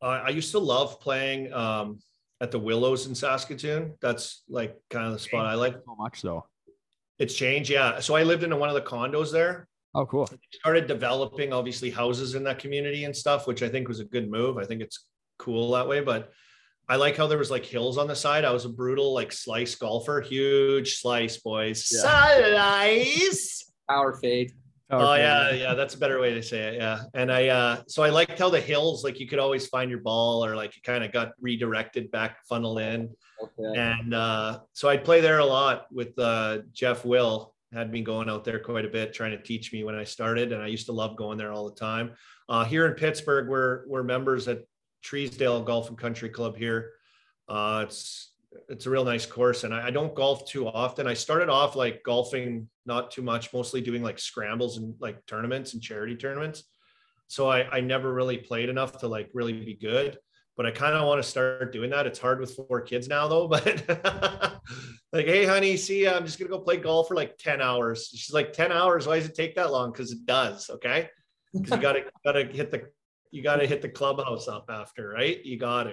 I used to love playing at the Willows in Saskatoon. That's like kind of the spot I like so much, though. It's changed, yeah. So I lived in one of the condos there. Oh, cool. Started developing, obviously, houses in that community and stuff, which I think was a good move. I think it's cool that way, but I like how there was like hills on the side. I was a brutal like slice golfer, huge slice, boys. Yeah. Slice! Power fade. Yeah, that's a better way to say it, yeah. And I liked how the hills, like you could always find your ball or like it kind of got redirected back funnel in. Okay. And so I'd play there a lot with Jeff Will. Had me going out there quite a bit, trying to teach me when I started. And I used to love going there all the time. Here in Pittsburgh, we're members at Treesdale Golf and Country Club here. It's a real nice course. And I don't golf too often. I started off like golfing, not too much, mostly doing like scrambles and like tournaments and charity tournaments. So I never really played enough to like really be good, but I kind of want to start doing that. It's hard with 4 kids now though, but like, hey, honey, see, I'm just going to go play golf for like 10 hours. She's like, 10 hours. Why does it take that long? Because it does. Okay. Because you got to hit the clubhouse up after, right? You got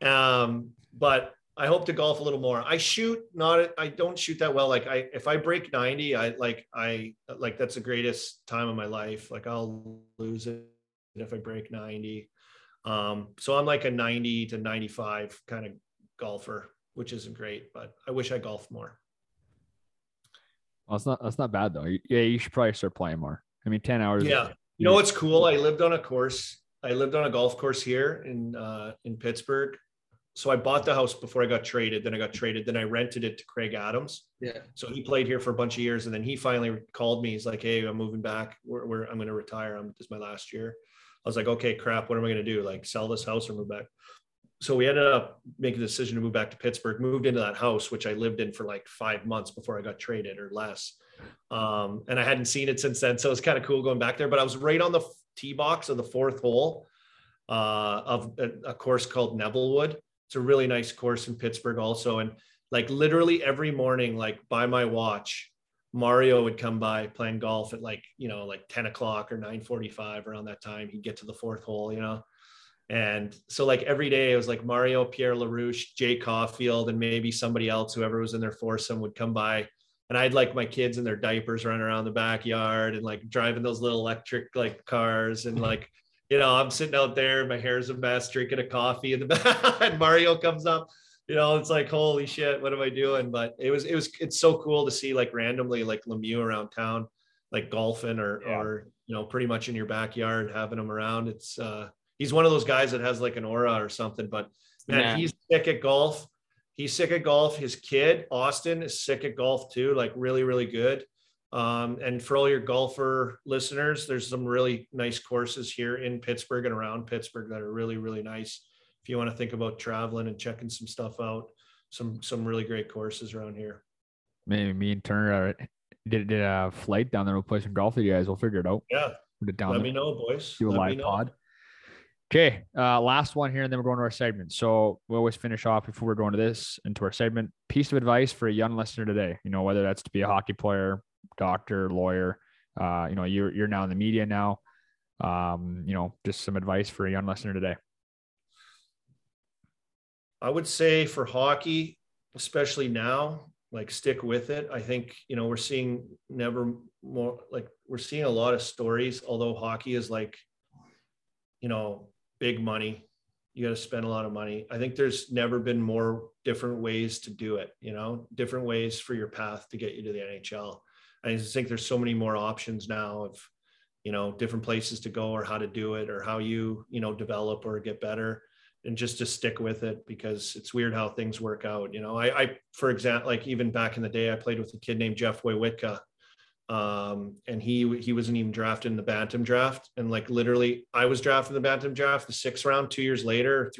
to. But I hope to golf a little more. I don't shoot that well. Like if I break 90, I that's the greatest time of my life. Like I'll lose it if I break 90. So I'm like a 90 to 95 kind of golfer, which isn't great, but I wish I golfed more. Well, that's not bad though. Yeah. You should probably start playing more. I mean, 10 hours. Yeah. You know, what's cool. I lived on a golf course here in Pittsburgh. So I bought the house before I got traded. Then I got traded. Then I rented it to Craig Adams. Yeah. So he played here for a bunch of years. And then he finally called me. He's like, hey, I'm moving back. I'm going to retire. This is my last year. I was like, okay, crap. What am I going to do? Like sell this house or move back? So we ended up making the decision to move back to Pittsburgh, moved into that house, which I lived in for like 5 months before I got traded or less. And I hadn't seen it since then. So it was kind of cool going back there, but I was right on the tee box of the 4th hole of a course called Nevillewood. It's a really nice course in Pittsburgh also. And like literally every morning, like by my watch, Mario would come by playing golf at like, you know, like 10 o'clock or 9:45 around that time. He'd get to the 4th hole, you know? And so like every day it was like Mario, Pierre LaRouche, Jay Caulfield, and maybe somebody else, whoever was in their foursome would come by, and I'd like my kids in their diapers running around the backyard and like driving those little electric like cars. And like, you know, I'm sitting out there, my hair's a mess, drinking a coffee in the back and Mario comes up, you know, it's like, holy shit, what am I doing? But it's so cool to see like randomly like Lemieux around town, like golfing or, you know, pretty much in your backyard, having them around. It's, he's one of those guys that has like an aura or something, but man, He's sick at golf. He's sick at golf. His kid, Austin, is sick at golf too. Like really, really good. And for all your golfer listeners, there's some really nice courses here in Pittsburgh and around Pittsburgh that are really, really nice. If you want to think about traveling and checking some stuff out, some really great courses around here. Maybe me and Turner did a flight down there. We'll play some golf with you guys. We'll figure it out. Yeah. Let me know, boys. Do a live pod. Okay, last one here, and then we're going to our segment. So we always finish off before we're going to this into our segment. Piece of advice for a young listener today. You know, whether that's to be a hockey player, doctor, lawyer. You know, you're now in the media now. You know, just some advice for a young listener today. I would say for hockey, especially now, like stick with it. I think, you know, we're seeing a lot of stories. Although hockey is like, you know, big money, you got to spend a lot of money. I think there's never been more different ways to do it, you know, different ways for your path to get you to the NHL. I just think there's so many more options now of you know, different places to go or how to do it or how you, you know, develop or get better, and just to stick with it, because it's weird how things work out. You know, I for example, like even back in the day, I played with a kid named Jeff Will. And he wasn't even drafted in the Bantam draft. And like, literally I was drafted in the Bantam draft, the 6th round, 3 years later,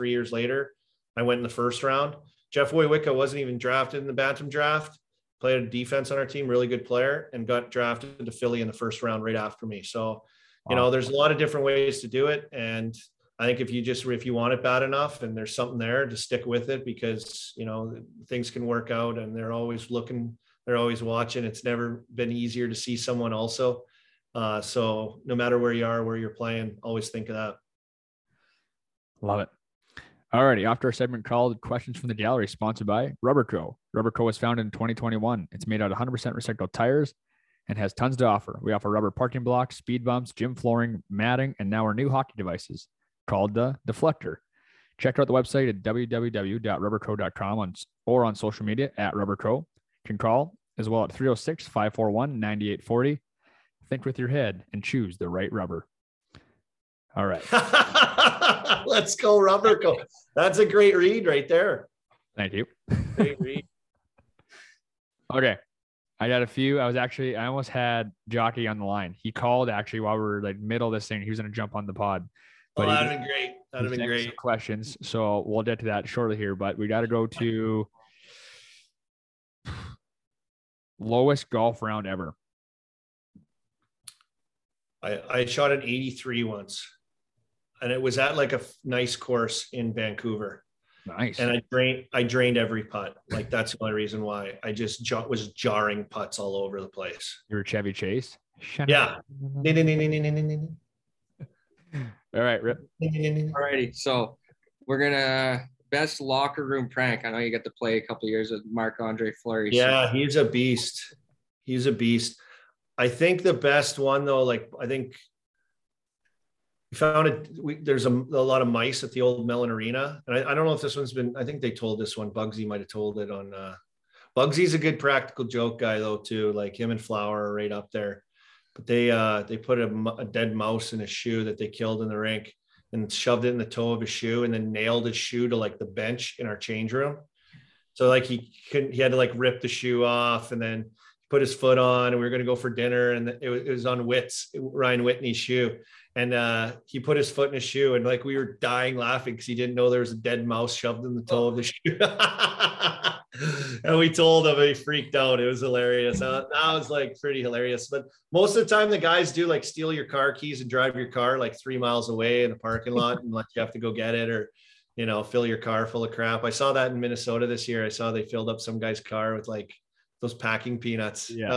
I went in the 1st round. Jeff Will wasn't even drafted in the Bantam draft, played defense on our team, really good player, and got drafted to Philly in the 1st round right after me. So, you know, there's a lot of different ways to do it. And I think if you want it bad enough and there's something there, to stick with it, because, you know, things can work out, and they're always looking, they're always watching. It's never been easier to see someone also. So no matter where you are, where you're playing, always think of that. Love it. All righty. After our segment called Questions from the Gallery, sponsored by Rubberco. Rubberco was founded in 2021. It's made out of 100% recycled tires and has tons to offer. We offer rubber parking blocks, speed bumps, gym flooring, matting, and now our new hockey devices called the Deflector. Check out the website at www.rubberco.com or on social media at Rubberco. You can call as well at 306-541-9840. Think with your head and choose the right rubber. All right. Let's go, Rubberco. That's a great read right there. Thank you. Great read. Okay. I got a few. I almost had Jockey on the line. He called actually while we were like middle of this thing. He was going to jump on the pod. But that'd have been great. That'd have been great. Questions. So we'll get to that shortly here, but we got to go to lowest golf round ever. I shot an 83 once, and it was at like a nice course in Vancouver. Nice. And I drained every putt. Like, that's the only reason why. I just was jarring putts all over the place. You were Chevy Chase? Yeah. All right, Rip. All righty. So we're going to best locker room prank. I know you got to play a couple of years with Marc-Andre Fleury. Yeah, so. He's a beast. He's a beast. I think the best one, though, like, I think we found it. There's a lot of mice at the old Mellon Arena. And I don't know if this one's been, I think they told this one. Bugsy might have told it on. Bugsy's a good practical joke guy, though, too. Like, him and Flower are right up there. But they put a dead mouse in a shoe that they killed in the rink, and shoved it in the toe of his shoe, and then nailed his shoe to like the bench in our change room. So like he had to like rip the shoe off and then put his foot on, and we were going to go for dinner, and it was on Ryan Whitney's shoe. And he put his foot in his shoe, and like we were dying laughing because he didn't know there was a dead mouse shoved in the toe of the shoe. And we told him, and he freaked out. It was hilarious. That was like pretty hilarious. But most of the time, the guys do like steal your car keys and drive your car like 3 miles away in the parking lot, and like you have to go get it, or, you know, fill your car full of crap. I saw that in Minnesota this year. I saw they filled up some guy's car with like those packing peanuts. Yeah, I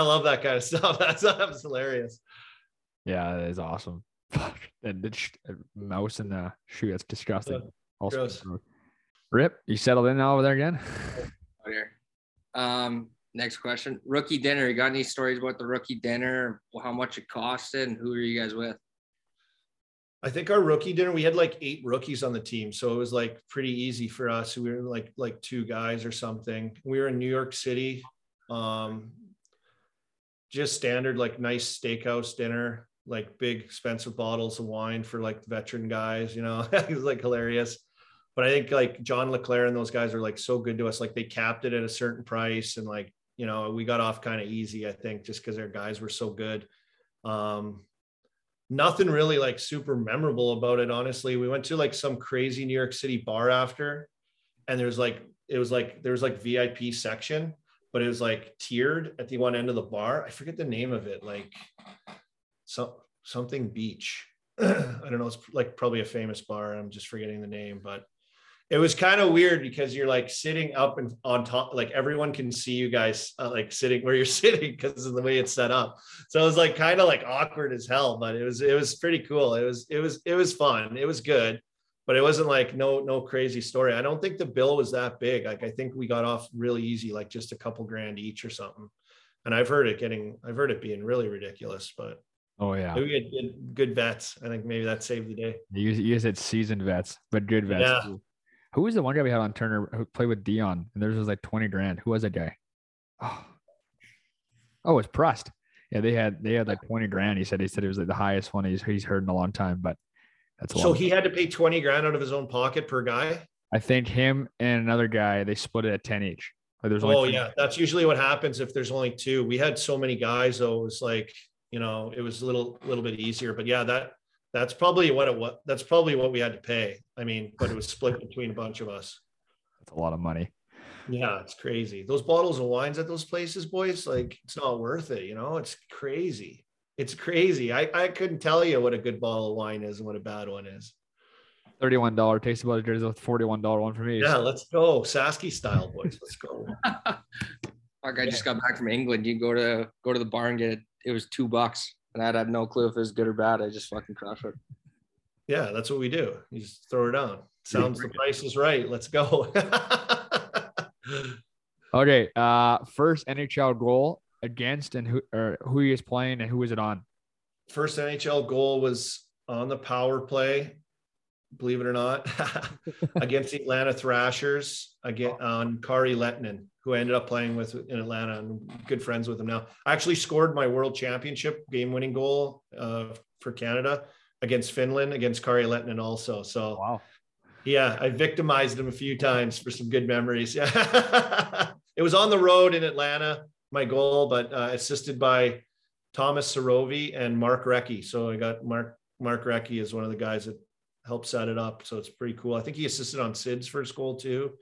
love that kind of stuff. That was hilarious. Yeah, that is awesome. And the mouse in the shoe. That's disgusting. Also, gross. Rip, you settled in over there again? Oh, here. Next question. Rookie dinner. You got any stories about the rookie dinner? How much it costed, and who were you guys with? I think our rookie dinner, we had like 8 rookies on the team. So it was like pretty easy for us. We were like 2 guys or something. We were in New York City. Just standard, like nice steakhouse dinner, like big expensive bottles of wine for like veteran guys, you know. It was like hilarious. But I think like John LeClaire and those guys are like so good to us. Like they capped it at a certain price, and like, you know, we got off kind of easy, I think, just because our guys were so good. Nothing really like super memorable about it. Honestly, we went to like some crazy New York City bar after, and there was like VIP section, but it was like tiered at the one end of the bar. I forget the name of it. Like something beach. I don't know. It's like probably a famous bar. I'm just forgetting the name, but it was kind of weird because you're like sitting up and on top, like everyone can see you guys like sitting where you're sitting because of the way it's set up. So it was like kind of like awkward as hell, but it was pretty cool. It was fun. It was good, but it wasn't like no crazy story. I don't think the bill was that big. Like I think we got off really easy, like just a couple grand each or something. And I've heard it being really ridiculous, but oh yeah, we had good vets. I think maybe that saved the day. You said seasoned vets, but good vets. Yeah. Too. Who was the one guy we had on Turner who played with Dion? And theirs was like 20 grand. Who was that guy? Oh, it's Prust. Yeah, they had like $20,000. He said it was like the highest one he's heard in a long time, but that's a lot. So he had to pay $20,000 out of his own pocket per guy. I think him and another guy, they split it at 10 each. Like there's only two. Yeah, that's usually what happens if there's only two. We had so many guys, though, it was like, you know, it was a little bit easier. But yeah, that's probably what it was. That's probably what we had to pay. I mean, but it was split between a bunch of us. That's a lot of money. Yeah, it's crazy. Those bottles of wines at those places, boys, like it's not worth it. You know, it's crazy. It's crazy. I couldn't tell you what a good bottle of wine is and what a bad one is. $31 taste about jersey with $41 one for me. Yeah, let's go. Sasky style, boys. Let's go. Mark, I just got back from England. You go to the bar and get it. It was $2 and I'd have no clue if it was good or bad. I just fucking crushed it. Yeah, that's what we do. You just throw it on. Sounds the price is right. Let's go. Okay. First NHL goal against and who he is playing and who was it on? First NHL goal was on the power play, believe it or not, against the Atlanta Thrashers again on Kari Lehtinen, who I ended up playing with in Atlanta and good friends with him now. I actually scored my world championship game-winning goal for Canada against Finland, against Kari Lehtinen also. So wow. Yeah, I victimized him a few times for some good memories. Yeah, it was on the road in Atlanta, my goal, but assisted by Thomas Sorovi and Mark Recchi. So I got Mark Recchi is one of the guys that helped set it up. So it's pretty cool. I think he assisted on Sid's first goal too.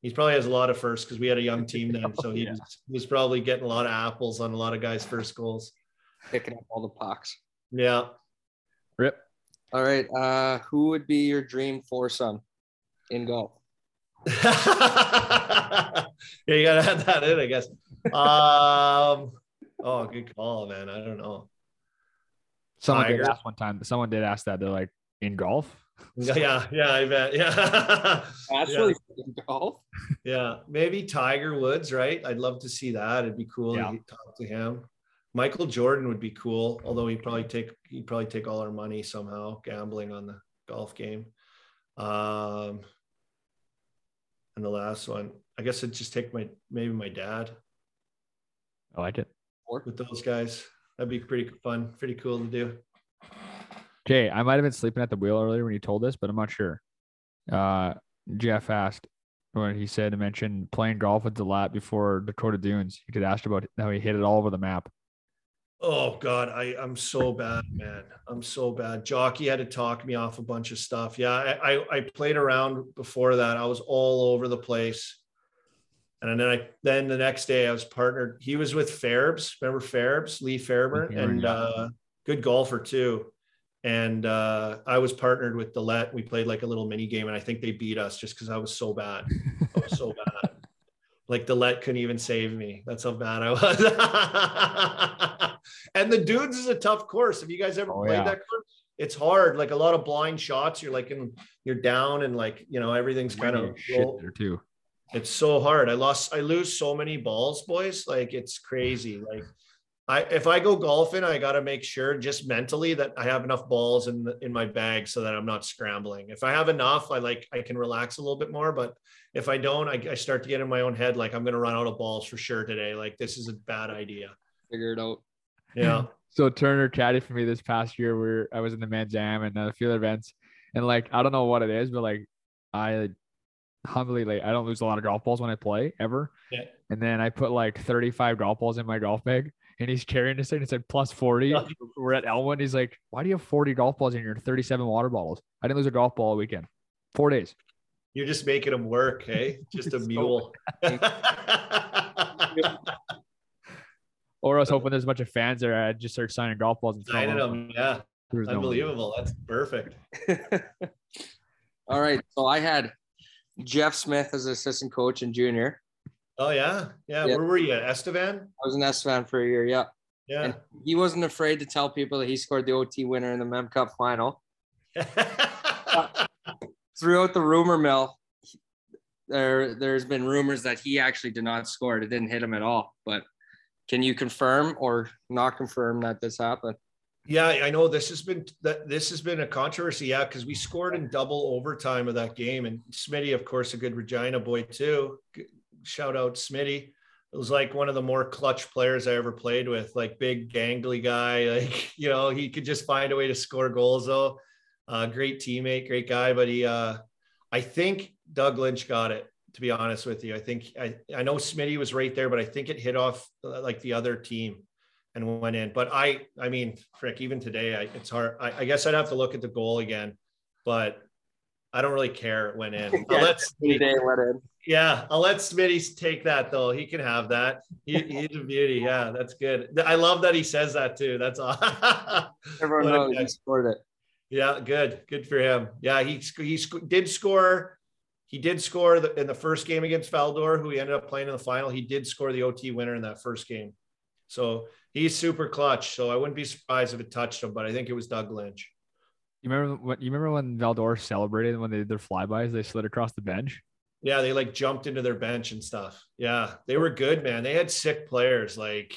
He probably has a lot of firsts because we had a young team then. So he was probably getting a lot of apples on a lot of guys' first goals. Picking up all the pucks. Yeah. Rip. All right. Who would be your dream foursome in golf? Yeah, you gotta have that in, I guess. Oh, good call, man. I don't know. Someone did ask that. They're like, in golf? Yeah, I bet. Yeah. Actually in golf. Yeah. Maybe Tiger Woods, right? I'd love to see that. It'd be cool to talk to him. Michael Jordan would be cool, although he'd probably take all our money somehow, gambling on the golf game. And the last one, I guess I'd just take maybe my dad. I like it. Work with those guys. That'd be pretty fun, pretty cool to do. Okay, I might have been sleeping at the wheel earlier when you told this, but I'm not sure. Jeff asked when he said to mention playing golf with DeLaet before Dakota Dunes. He could ask about how he hit it all over the map. Oh God, I'm so bad, man. I'm so bad. Jockey had to talk me off a bunch of stuff. Yeah, I played around before that. I was all over the place. And then the next day I was partnered. He was with Farbs. Remember Farbs, Lee Fairburn, and good golfer too. And I was partnered with DeLaet. We played like a little mini game, and I think they beat us just because I was so bad. I was so bad. Like DeLaet couldn't even save me. That's how bad I was. And the Dunes is a tough course. Have you guys ever played that course? It's hard. Like a lot of blind shots. You're like you're down, and like you know everything's kind of shit there too. It's so hard. I lose so many balls, boys. Like it's crazy. Like. If I go golfing, I got to make sure just mentally that I have enough balls in my bag so that I'm not scrambling. If I have enough, I can relax a little bit more, but if I don't, I start to get in my own head. Like I'm going to run out of balls for sure today. Like this is a bad idea. Figure it out. Yeah. So Turner caddied for me this past year where I was in the men's jam and a few other events. And like, I don't know what it is, but like I humbly, like I don't lose a lot of golf balls when I play ever. Yeah. And then I put like 35 golf balls in my golf bag. And he's carrying this thing. It said plus 40. We're at Elwood. He's like, why do you have 40 golf balls in here and 37 water bottles? I didn't lose a golf ball all weekend. 4 days. You're just making him work, hey? Just a mule. Or I was hoping there's a bunch of fans there. I'd just start signing golf balls. And signing them, yeah. Unbelievable. That's perfect. All right. So I had Jeff Smith as assistant coach in junior. Oh, yeah? Yeah. Where were you? Estevan? I was in Estevan for a year. Yeah. Yeah. And he wasn't afraid to tell people that he scored the OT winner in the Mem Cup final. Throughout the rumor mill, there's been rumors that he actually did not score. It didn't hit him at all. But can you confirm or not confirm that this happened? Yeah, I know this has been a controversy. Yeah, because we scored in double overtime of that game. And Smitty, of course, a good Regina boy, too. Shout out Smitty. was like one of the more clutch players I ever played with, like big gangly guy. Like, you know, he could just find a way to score goals though. Great teammate, great guy, but he, I think Doug Lynch got it, to be honest with you. I think, I know Smitty was right there, but I think it hit off like the other team and went in. But I mean, frick, even today, it's hard. I guess I'd have to look at the goal again, but I don't really care. It went in. I'll let Smitty, yeah, I'll let Smitty take that though. He can have that. He's a beauty. Yeah, that's good. I love that he says that too. That's awesome. Everyone knows he scored it. Yeah, good. Good for him. Yeah, he did score in the first game against Valdor, who he ended up playing in the final. He did score the OT winner in that first game. So he's super clutch. So I wouldn't be surprised if it touched him, but I think it was Doug Lynch. You remember when Valdor celebrated when they did their flybys, they slid across the bench? Yeah, they like jumped into their bench and stuff. Yeah, they were good, man. They had sick players. Like,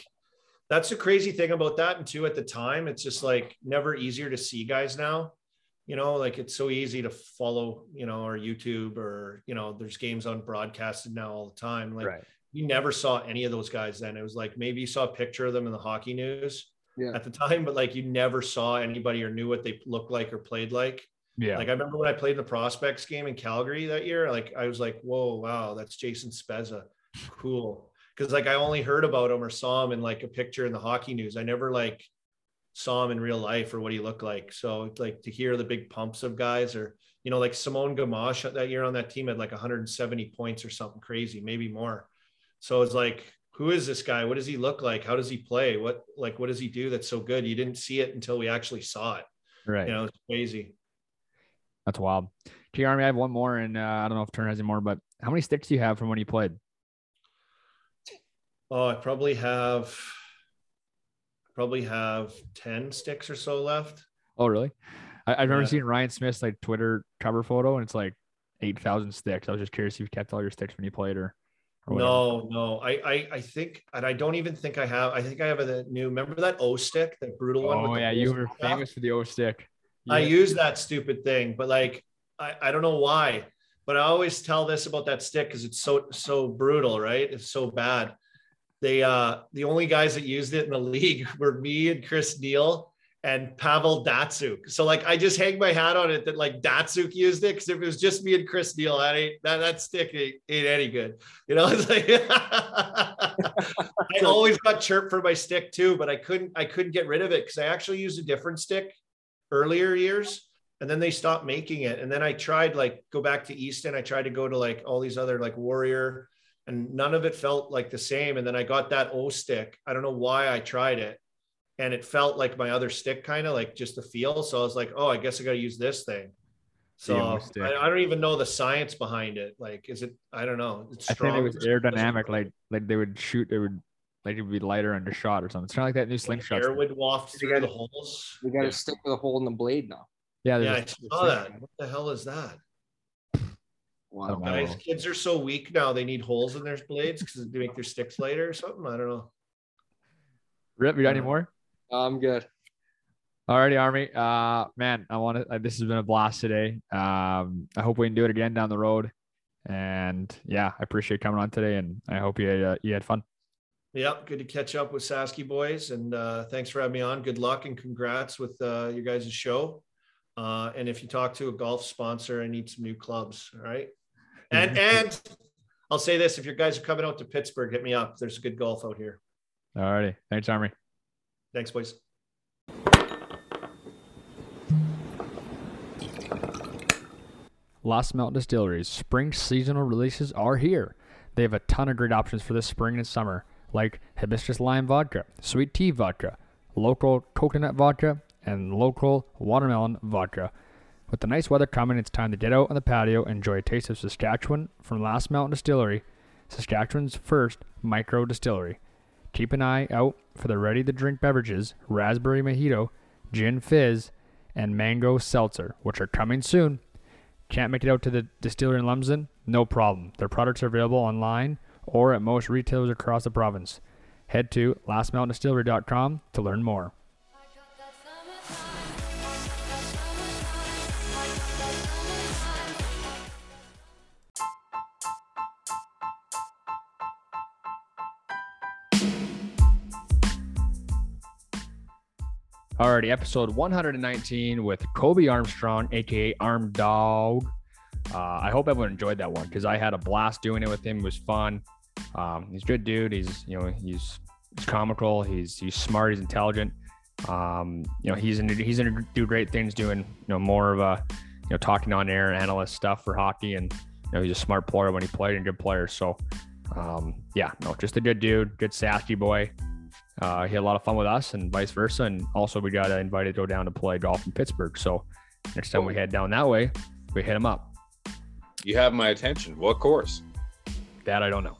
that's the crazy thing about that. And too, at the time, it's just like never easier to see guys now, you know, like it's so easy to follow, you know, or YouTube or, you know, there's games on broadcasted now all the time. Like right. You never saw any of those guys then. It was like, maybe you saw a picture of them in the hockey news at the time, but like you never saw anybody or knew what they looked like or played like. Yeah. Like I remember when I played the prospects game in Calgary that year, like I was like, whoa, wow, that's Jason Spezza. Cool. Cause like I only heard about him or saw him in like a picture in the hockey news. I never like saw him in real life or what he looked like. So like to hear the big pumps of guys, or, you know, like Simone Gamache that year on that team had like 170 points or something crazy, maybe more. So it's like, who is this guy? What does he look like? How does he play? What does he do that's so good? You didn't see it until we actually saw it. Right. You know, it's crazy. That's wild. T. Army, I have one more, and I don't know if Turner has any more, but how many sticks do you have from when you played? Oh, I probably have 10 sticks or so left. Oh, really? I've never seen Ryan Smith's like Twitter cover photo, and it's like 8,000 sticks. I was just curious if you kept all your sticks when you played, or no. I think, and I don't even think I have. I think I have a new. Remember that O stick, that brutal one? Oh yeah, you were famous for the O stick. Yeah. I use that stupid thing, but like I don't know why, but I always tell this about that stick because it's so brutal, right? It's so bad. They the only guys that used it in the league were me and Chris Neal and Pavel Datsuk. So like I just hang my hat on it that like Datsuk used it, because if it was just me and Chris Neal, that stick ain't any good. You know, it's like I always got chirped for my stick too, but I couldn't get rid of it because I actually used a different stick earlier years, and then they stopped making it. And then I tried like go back to Easton. I tried to go to like all these other like Warrior. And none of it felt like the same. And then I got that O stick. I don't know why I tried it. And it felt like my other stick, kind of like just the feel. So I was like, oh, I guess I got to use this thing. So I don't even know the science behind it. Like, is it, I don't know. It's strong. I think it was aerodynamic. Like they would shoot, it would, like it would be lighter under shot or something. It's kind of like that new slingshot. Air would waft through the holes. We got to stick with a hole in the blade now. Yeah, I saw that. What the hell is that? Wow, guys, kids are so weak now. They need holes in their blades because they make their sticks lighter or something. I don't know. Rip, you got any more? I'm good. All righty, Army. Man, this has been a blast today. I hope we can do it again down the road. And yeah, I appreciate coming on today, and I hope you had fun. Yep, good to catch up with Sasky boys, and thanks for having me on. Good luck and congrats with your guys' show. And if you talk to a golf sponsor, I need some new clubs. All right. And I'll say this, if your guys are coming out to Pittsburgh, hit me up. There's good golf out here. All righty. Thanks, Army. Thanks, boys. Last Mountain Distillery's spring seasonal releases are here. They have a ton of great options for this spring and summer, like hibiscus lime vodka, sweet tea vodka, local coconut vodka, and local watermelon vodka. With the nice weather coming, it's time to get out on the patio and enjoy a taste of Saskatchewan from Last Mountain Distillery, Saskatchewan's first micro distillery. Keep an eye out for the ready-to-drink beverages, raspberry mojito, gin fizz, and mango seltzer, which are coming soon. Can't make it out to the distillery in Lumsden? No problem. Their products are available online or at most retailers across the province. Head to lastmountaindistillery.com to learn more. Alrighty, episode 119 with Kobe Armstrong, aka Arm Dog. I hope everyone enjoyed that one because I had a blast doing it with him. It was fun. He's a good dude. He's comical. He's smart. He's intelligent. He's gonna do great things, doing more of a talking on air analyst stuff for hockey, and he's a smart player when he played and a good player. So just a good dude, good Sasky boy. He had a lot of fun with us and vice versa. And also we got invited to go down to play golf in Pittsburgh. So next time we head down that way, we hit him up. You have my attention. What course? That I don't know.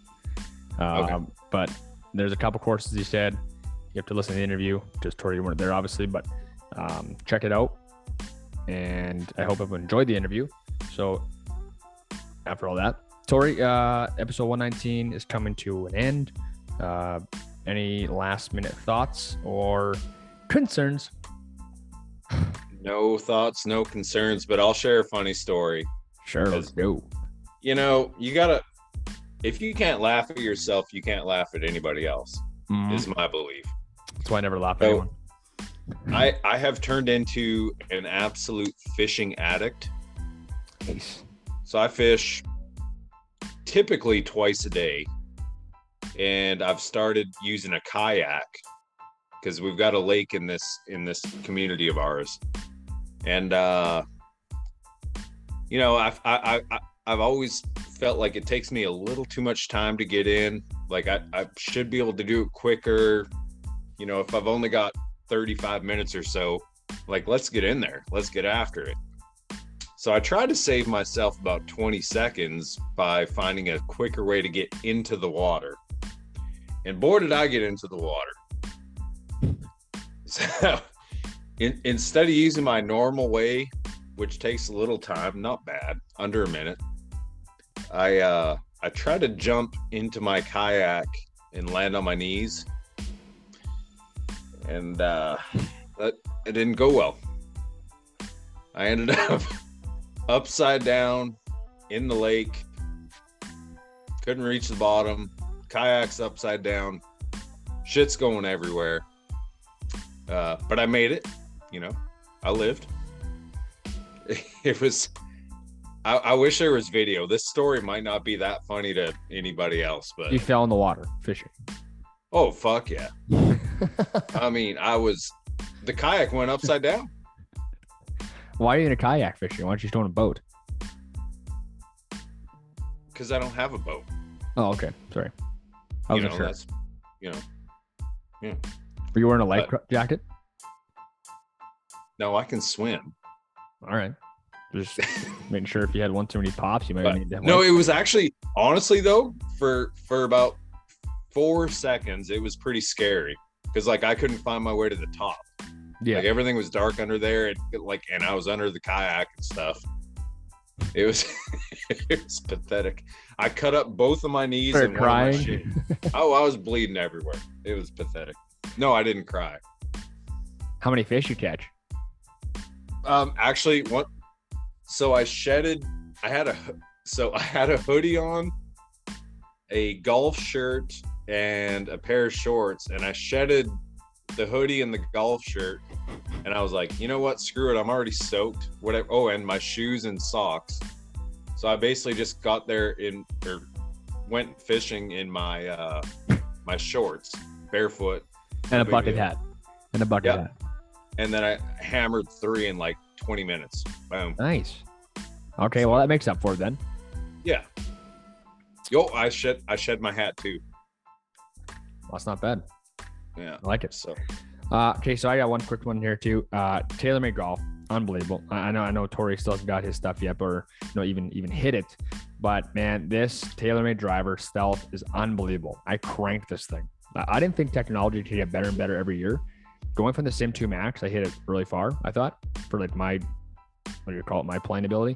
Okay. But there's a couple courses he said. You have to listen to the interview. Just Tory, you weren't there obviously, but check it out. And I hope everyone enjoyed the interview. So after all that, Tory, episode 119 is coming to an end. Any last minute thoughts or concerns? No thoughts, no concerns, but I'll share a funny story. Sure, let's go. You gotta, if you can't laugh at yourself, you can't laugh at anybody else, is my belief. That's why I never laugh at anyone. I have turned into an absolute fishing addict. Nice. So I fish typically twice a day. And I've started using a kayak because we've got a lake in this community of ours. And, I've always felt like it takes me a little too much time to get in. Like I should be able to do it quicker. If I've only got 35 minutes or so, like, let's get in there. Let's get after it. So I tried to save myself about 20 seconds by finding a quicker way to get into the water. And boy, did I get into the water. So instead of using my normal way, which takes a little time, not bad, under a minute, I tried to jump into my kayak and land on my knees. And it didn't go well. I ended up upside down in the lake. Couldn't reach the bottom. Kayak's upside down, shit's going everywhere, but I made it. I lived. It was, I wish there was video. This story might not be that funny to anybody else, but you fell in the water fishing. Oh fuck yeah. The kayak went upside down. Why are you in a kayak fishing? Why don't you just own a boat? Because I don't have a boat. Oh okay, sorry. I wasn't sure. Yeah. Were you wearing a life jacket? No, I can swim. All right. Just making sure if you had one too many pops, you might need that. No, it was actually, honestly though, for about 4 seconds, it was pretty scary because I couldn't find my way to the top. Yeah. Everything was dark under there, and I was under the kayak and stuff. It was pathetic. I cut up both of my knees and crying. One of my shins. Oh, I was bleeding everywhere. It was pathetic. No, I didn't cry. How many fish you catch? Actually, one. So I shedded. I had a hoodie on, a golf shirt, and a pair of shorts, and I shedded the hoodie and the golf shirt. And I was like, you know what? Screw it. I'm already soaked. Whatever. Oh, and my shoes and socks. So I basically just got there went fishing in my my shorts, barefoot, and a bucket hat. And then I hammered 3 in 20 minutes. Boom. Nice. Okay, well that makes up for it then. Yeah. Yo, I shed my hat too. Well, that's not bad. Yeah, I like it. So. Okay, so I got one quick one here too. TaylorMade Golf, unbelievable. I know Tory still hasn't got his stuff yet, or even hit it. But man, this TaylorMade driver stealth is unbelievable. I cranked this thing. I didn't think technology could get better and better every year. Going from the Sim 2 Max, I hit it really far. I thought for my playing ability,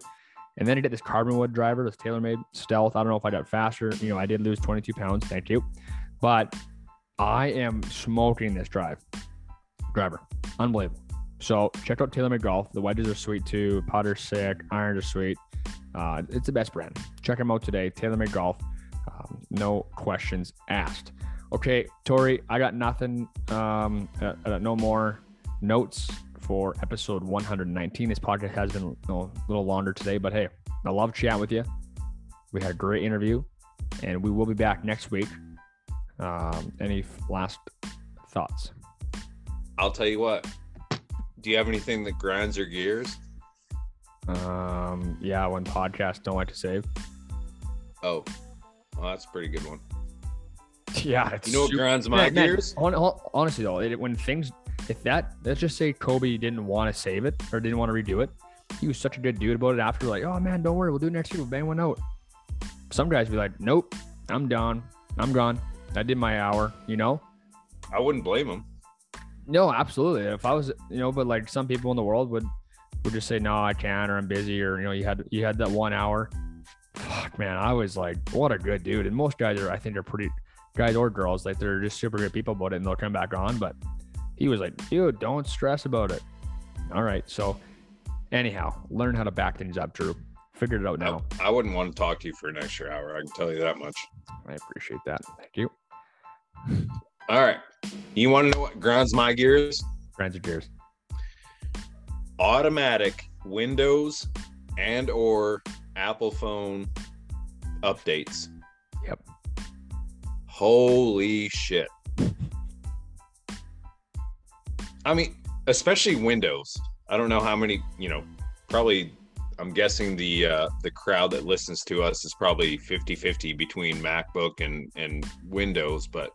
and then I get this carbon wood driver, this TaylorMade stealth. I don't know if I got faster. I did lose 22 pounds. Thank you, but I am smoking this driver. Unbelievable. So check out TaylorMade Golf. The wedges are sweet too. Putter's sick. Irons are sweet. It's the best brand. Check them out today. TaylorMade Golf. No questions asked. Okay, Tory, I got nothing. No more. notes for episode 119. This podcast has been a little longer today, but hey, I love chatting with you. We had a great interview, and we will be back next week. Any last thoughts? I'll tell you what. Do you have anything that grinds your gears? Yeah, when podcasts don't like to save. Oh, well, that's a pretty good one. Yeah, it's you know what grinds my gears? Honestly, though, let's just say Kobe didn't want to save it or didn't want to redo it. He was such a good dude about it after, like, oh man, don't worry, we'll do it next year. We'll bang one out. Some guys be like, nope, I'm done. I'm gone. I did my hour, you know? I wouldn't blame him. No, absolutely. If I was, but like some people in the world would just say, no, I can't, or I'm busy, or, you had that 1 hour. Fuck, man, I was like, what a good dude. And most guys are pretty, guys or girls, like they're just super good people about it and they'll come back on. But he was like, dude, don't stress about it. All right. So anyhow, learn how to back things up, Drew. Figured it out now. I wouldn't want to talk to you for an extra hour. I can tell you that much. I appreciate that. Thank you. All right. You want to know what grinds my gears? Grinds your gears. Automatic Windows and or Apple phone updates. Yep. Holy shit. I mean, especially Windows. I don't know how many, probably I'm guessing the crowd that listens to us is probably 50-50 between MacBook and Windows, but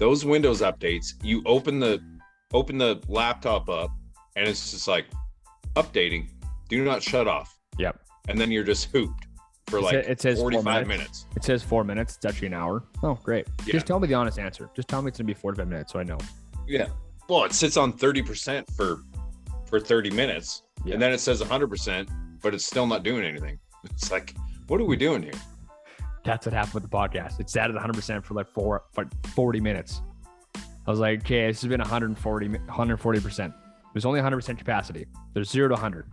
those Windows updates, you open the laptop up and it's just like updating. Do not shut off. Yep. And then you're just hooped for like it says 45 minutes. It says 4 minutes. It's actually an hour. Oh, great. Yeah. Just tell me the honest answer. Just tell me it's going to be 45 minutes so I know. Yeah. Well, it sits on 30% for 30 minutes. Yeah. And then it says 100%, but it's still not doing anything. It's like, what are we doing here? That's what happened with the podcast. It sat at 100% for like 40 minutes. I was like, okay, this has been 140%. There's only 100% capacity. There's 0 to 100.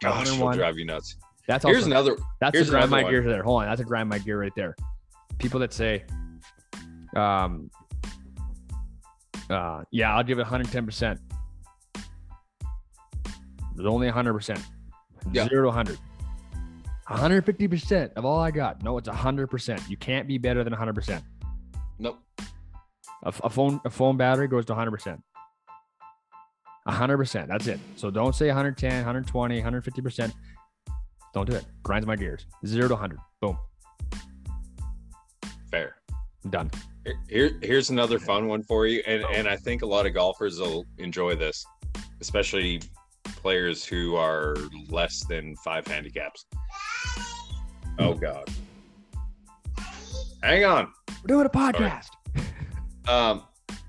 Gosh, it'll drive you nuts. That's a grind my gear right there. People that say, yeah, I'll give it 110%. There's only 100%. Yeah. 0 to 100. 150% of all I got. No, it's 100%. You can't be better than 100%. Nope. A phone battery goes to 100%. 100%. That's it. So don't say 110, 120, 150%. Don't do it. Grinds my gears. 0 to 100. Boom. Fair. Done. Here's another fun one for you, and I think a lot of golfers will enjoy this, especially players who are less than 5 handicaps. Oh God! Hang on. We're doing a podcast.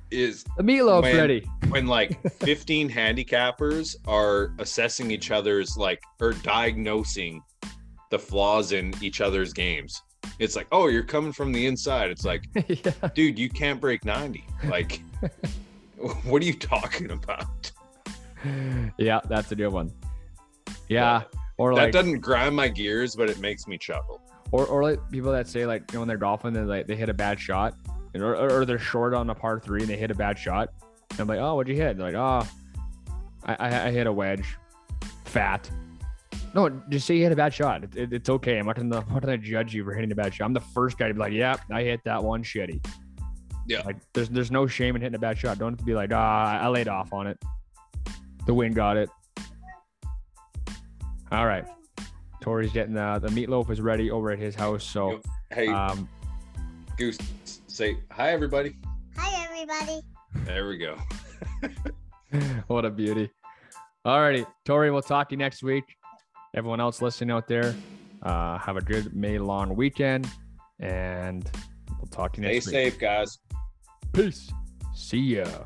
Is the meatloaf ready? When like 15 handicappers are assessing each other's or diagnosing the flaws in each other's games. It's like, oh, you're coming from the inside. It's like, yeah. Dude, you can't break 90. Like, what are you talking about? Yeah, that's a good one. Yeah. Or that doesn't grind my gears, but it makes me chuckle. Or like people that say like, when they're golfing, they're like, they hit a bad shot or they're short on a par 3 and they hit a bad shot. And I'm like, oh, what'd you hit? And they're like, oh, I hit a wedge. Fat. No, just say you hit a bad shot. It's okay. I'm not gonna judge you for hitting a bad shot. I'm the first guy to be like, yeah, I hit that one shitty. Yeah. Like there's no shame in hitting a bad shot. Don't have to be like, I laid off on it. The wind got it. All right. Tori's getting the meatloaf is ready over at his house. So hey, Goose, say hi everybody. Hi everybody. There we go. What a beauty. All righty, Tori, we'll talk to you next week. Everyone else listening out there, have a good May long weekend, and we'll talk to you next week. Stay safe, guys. Peace. See ya.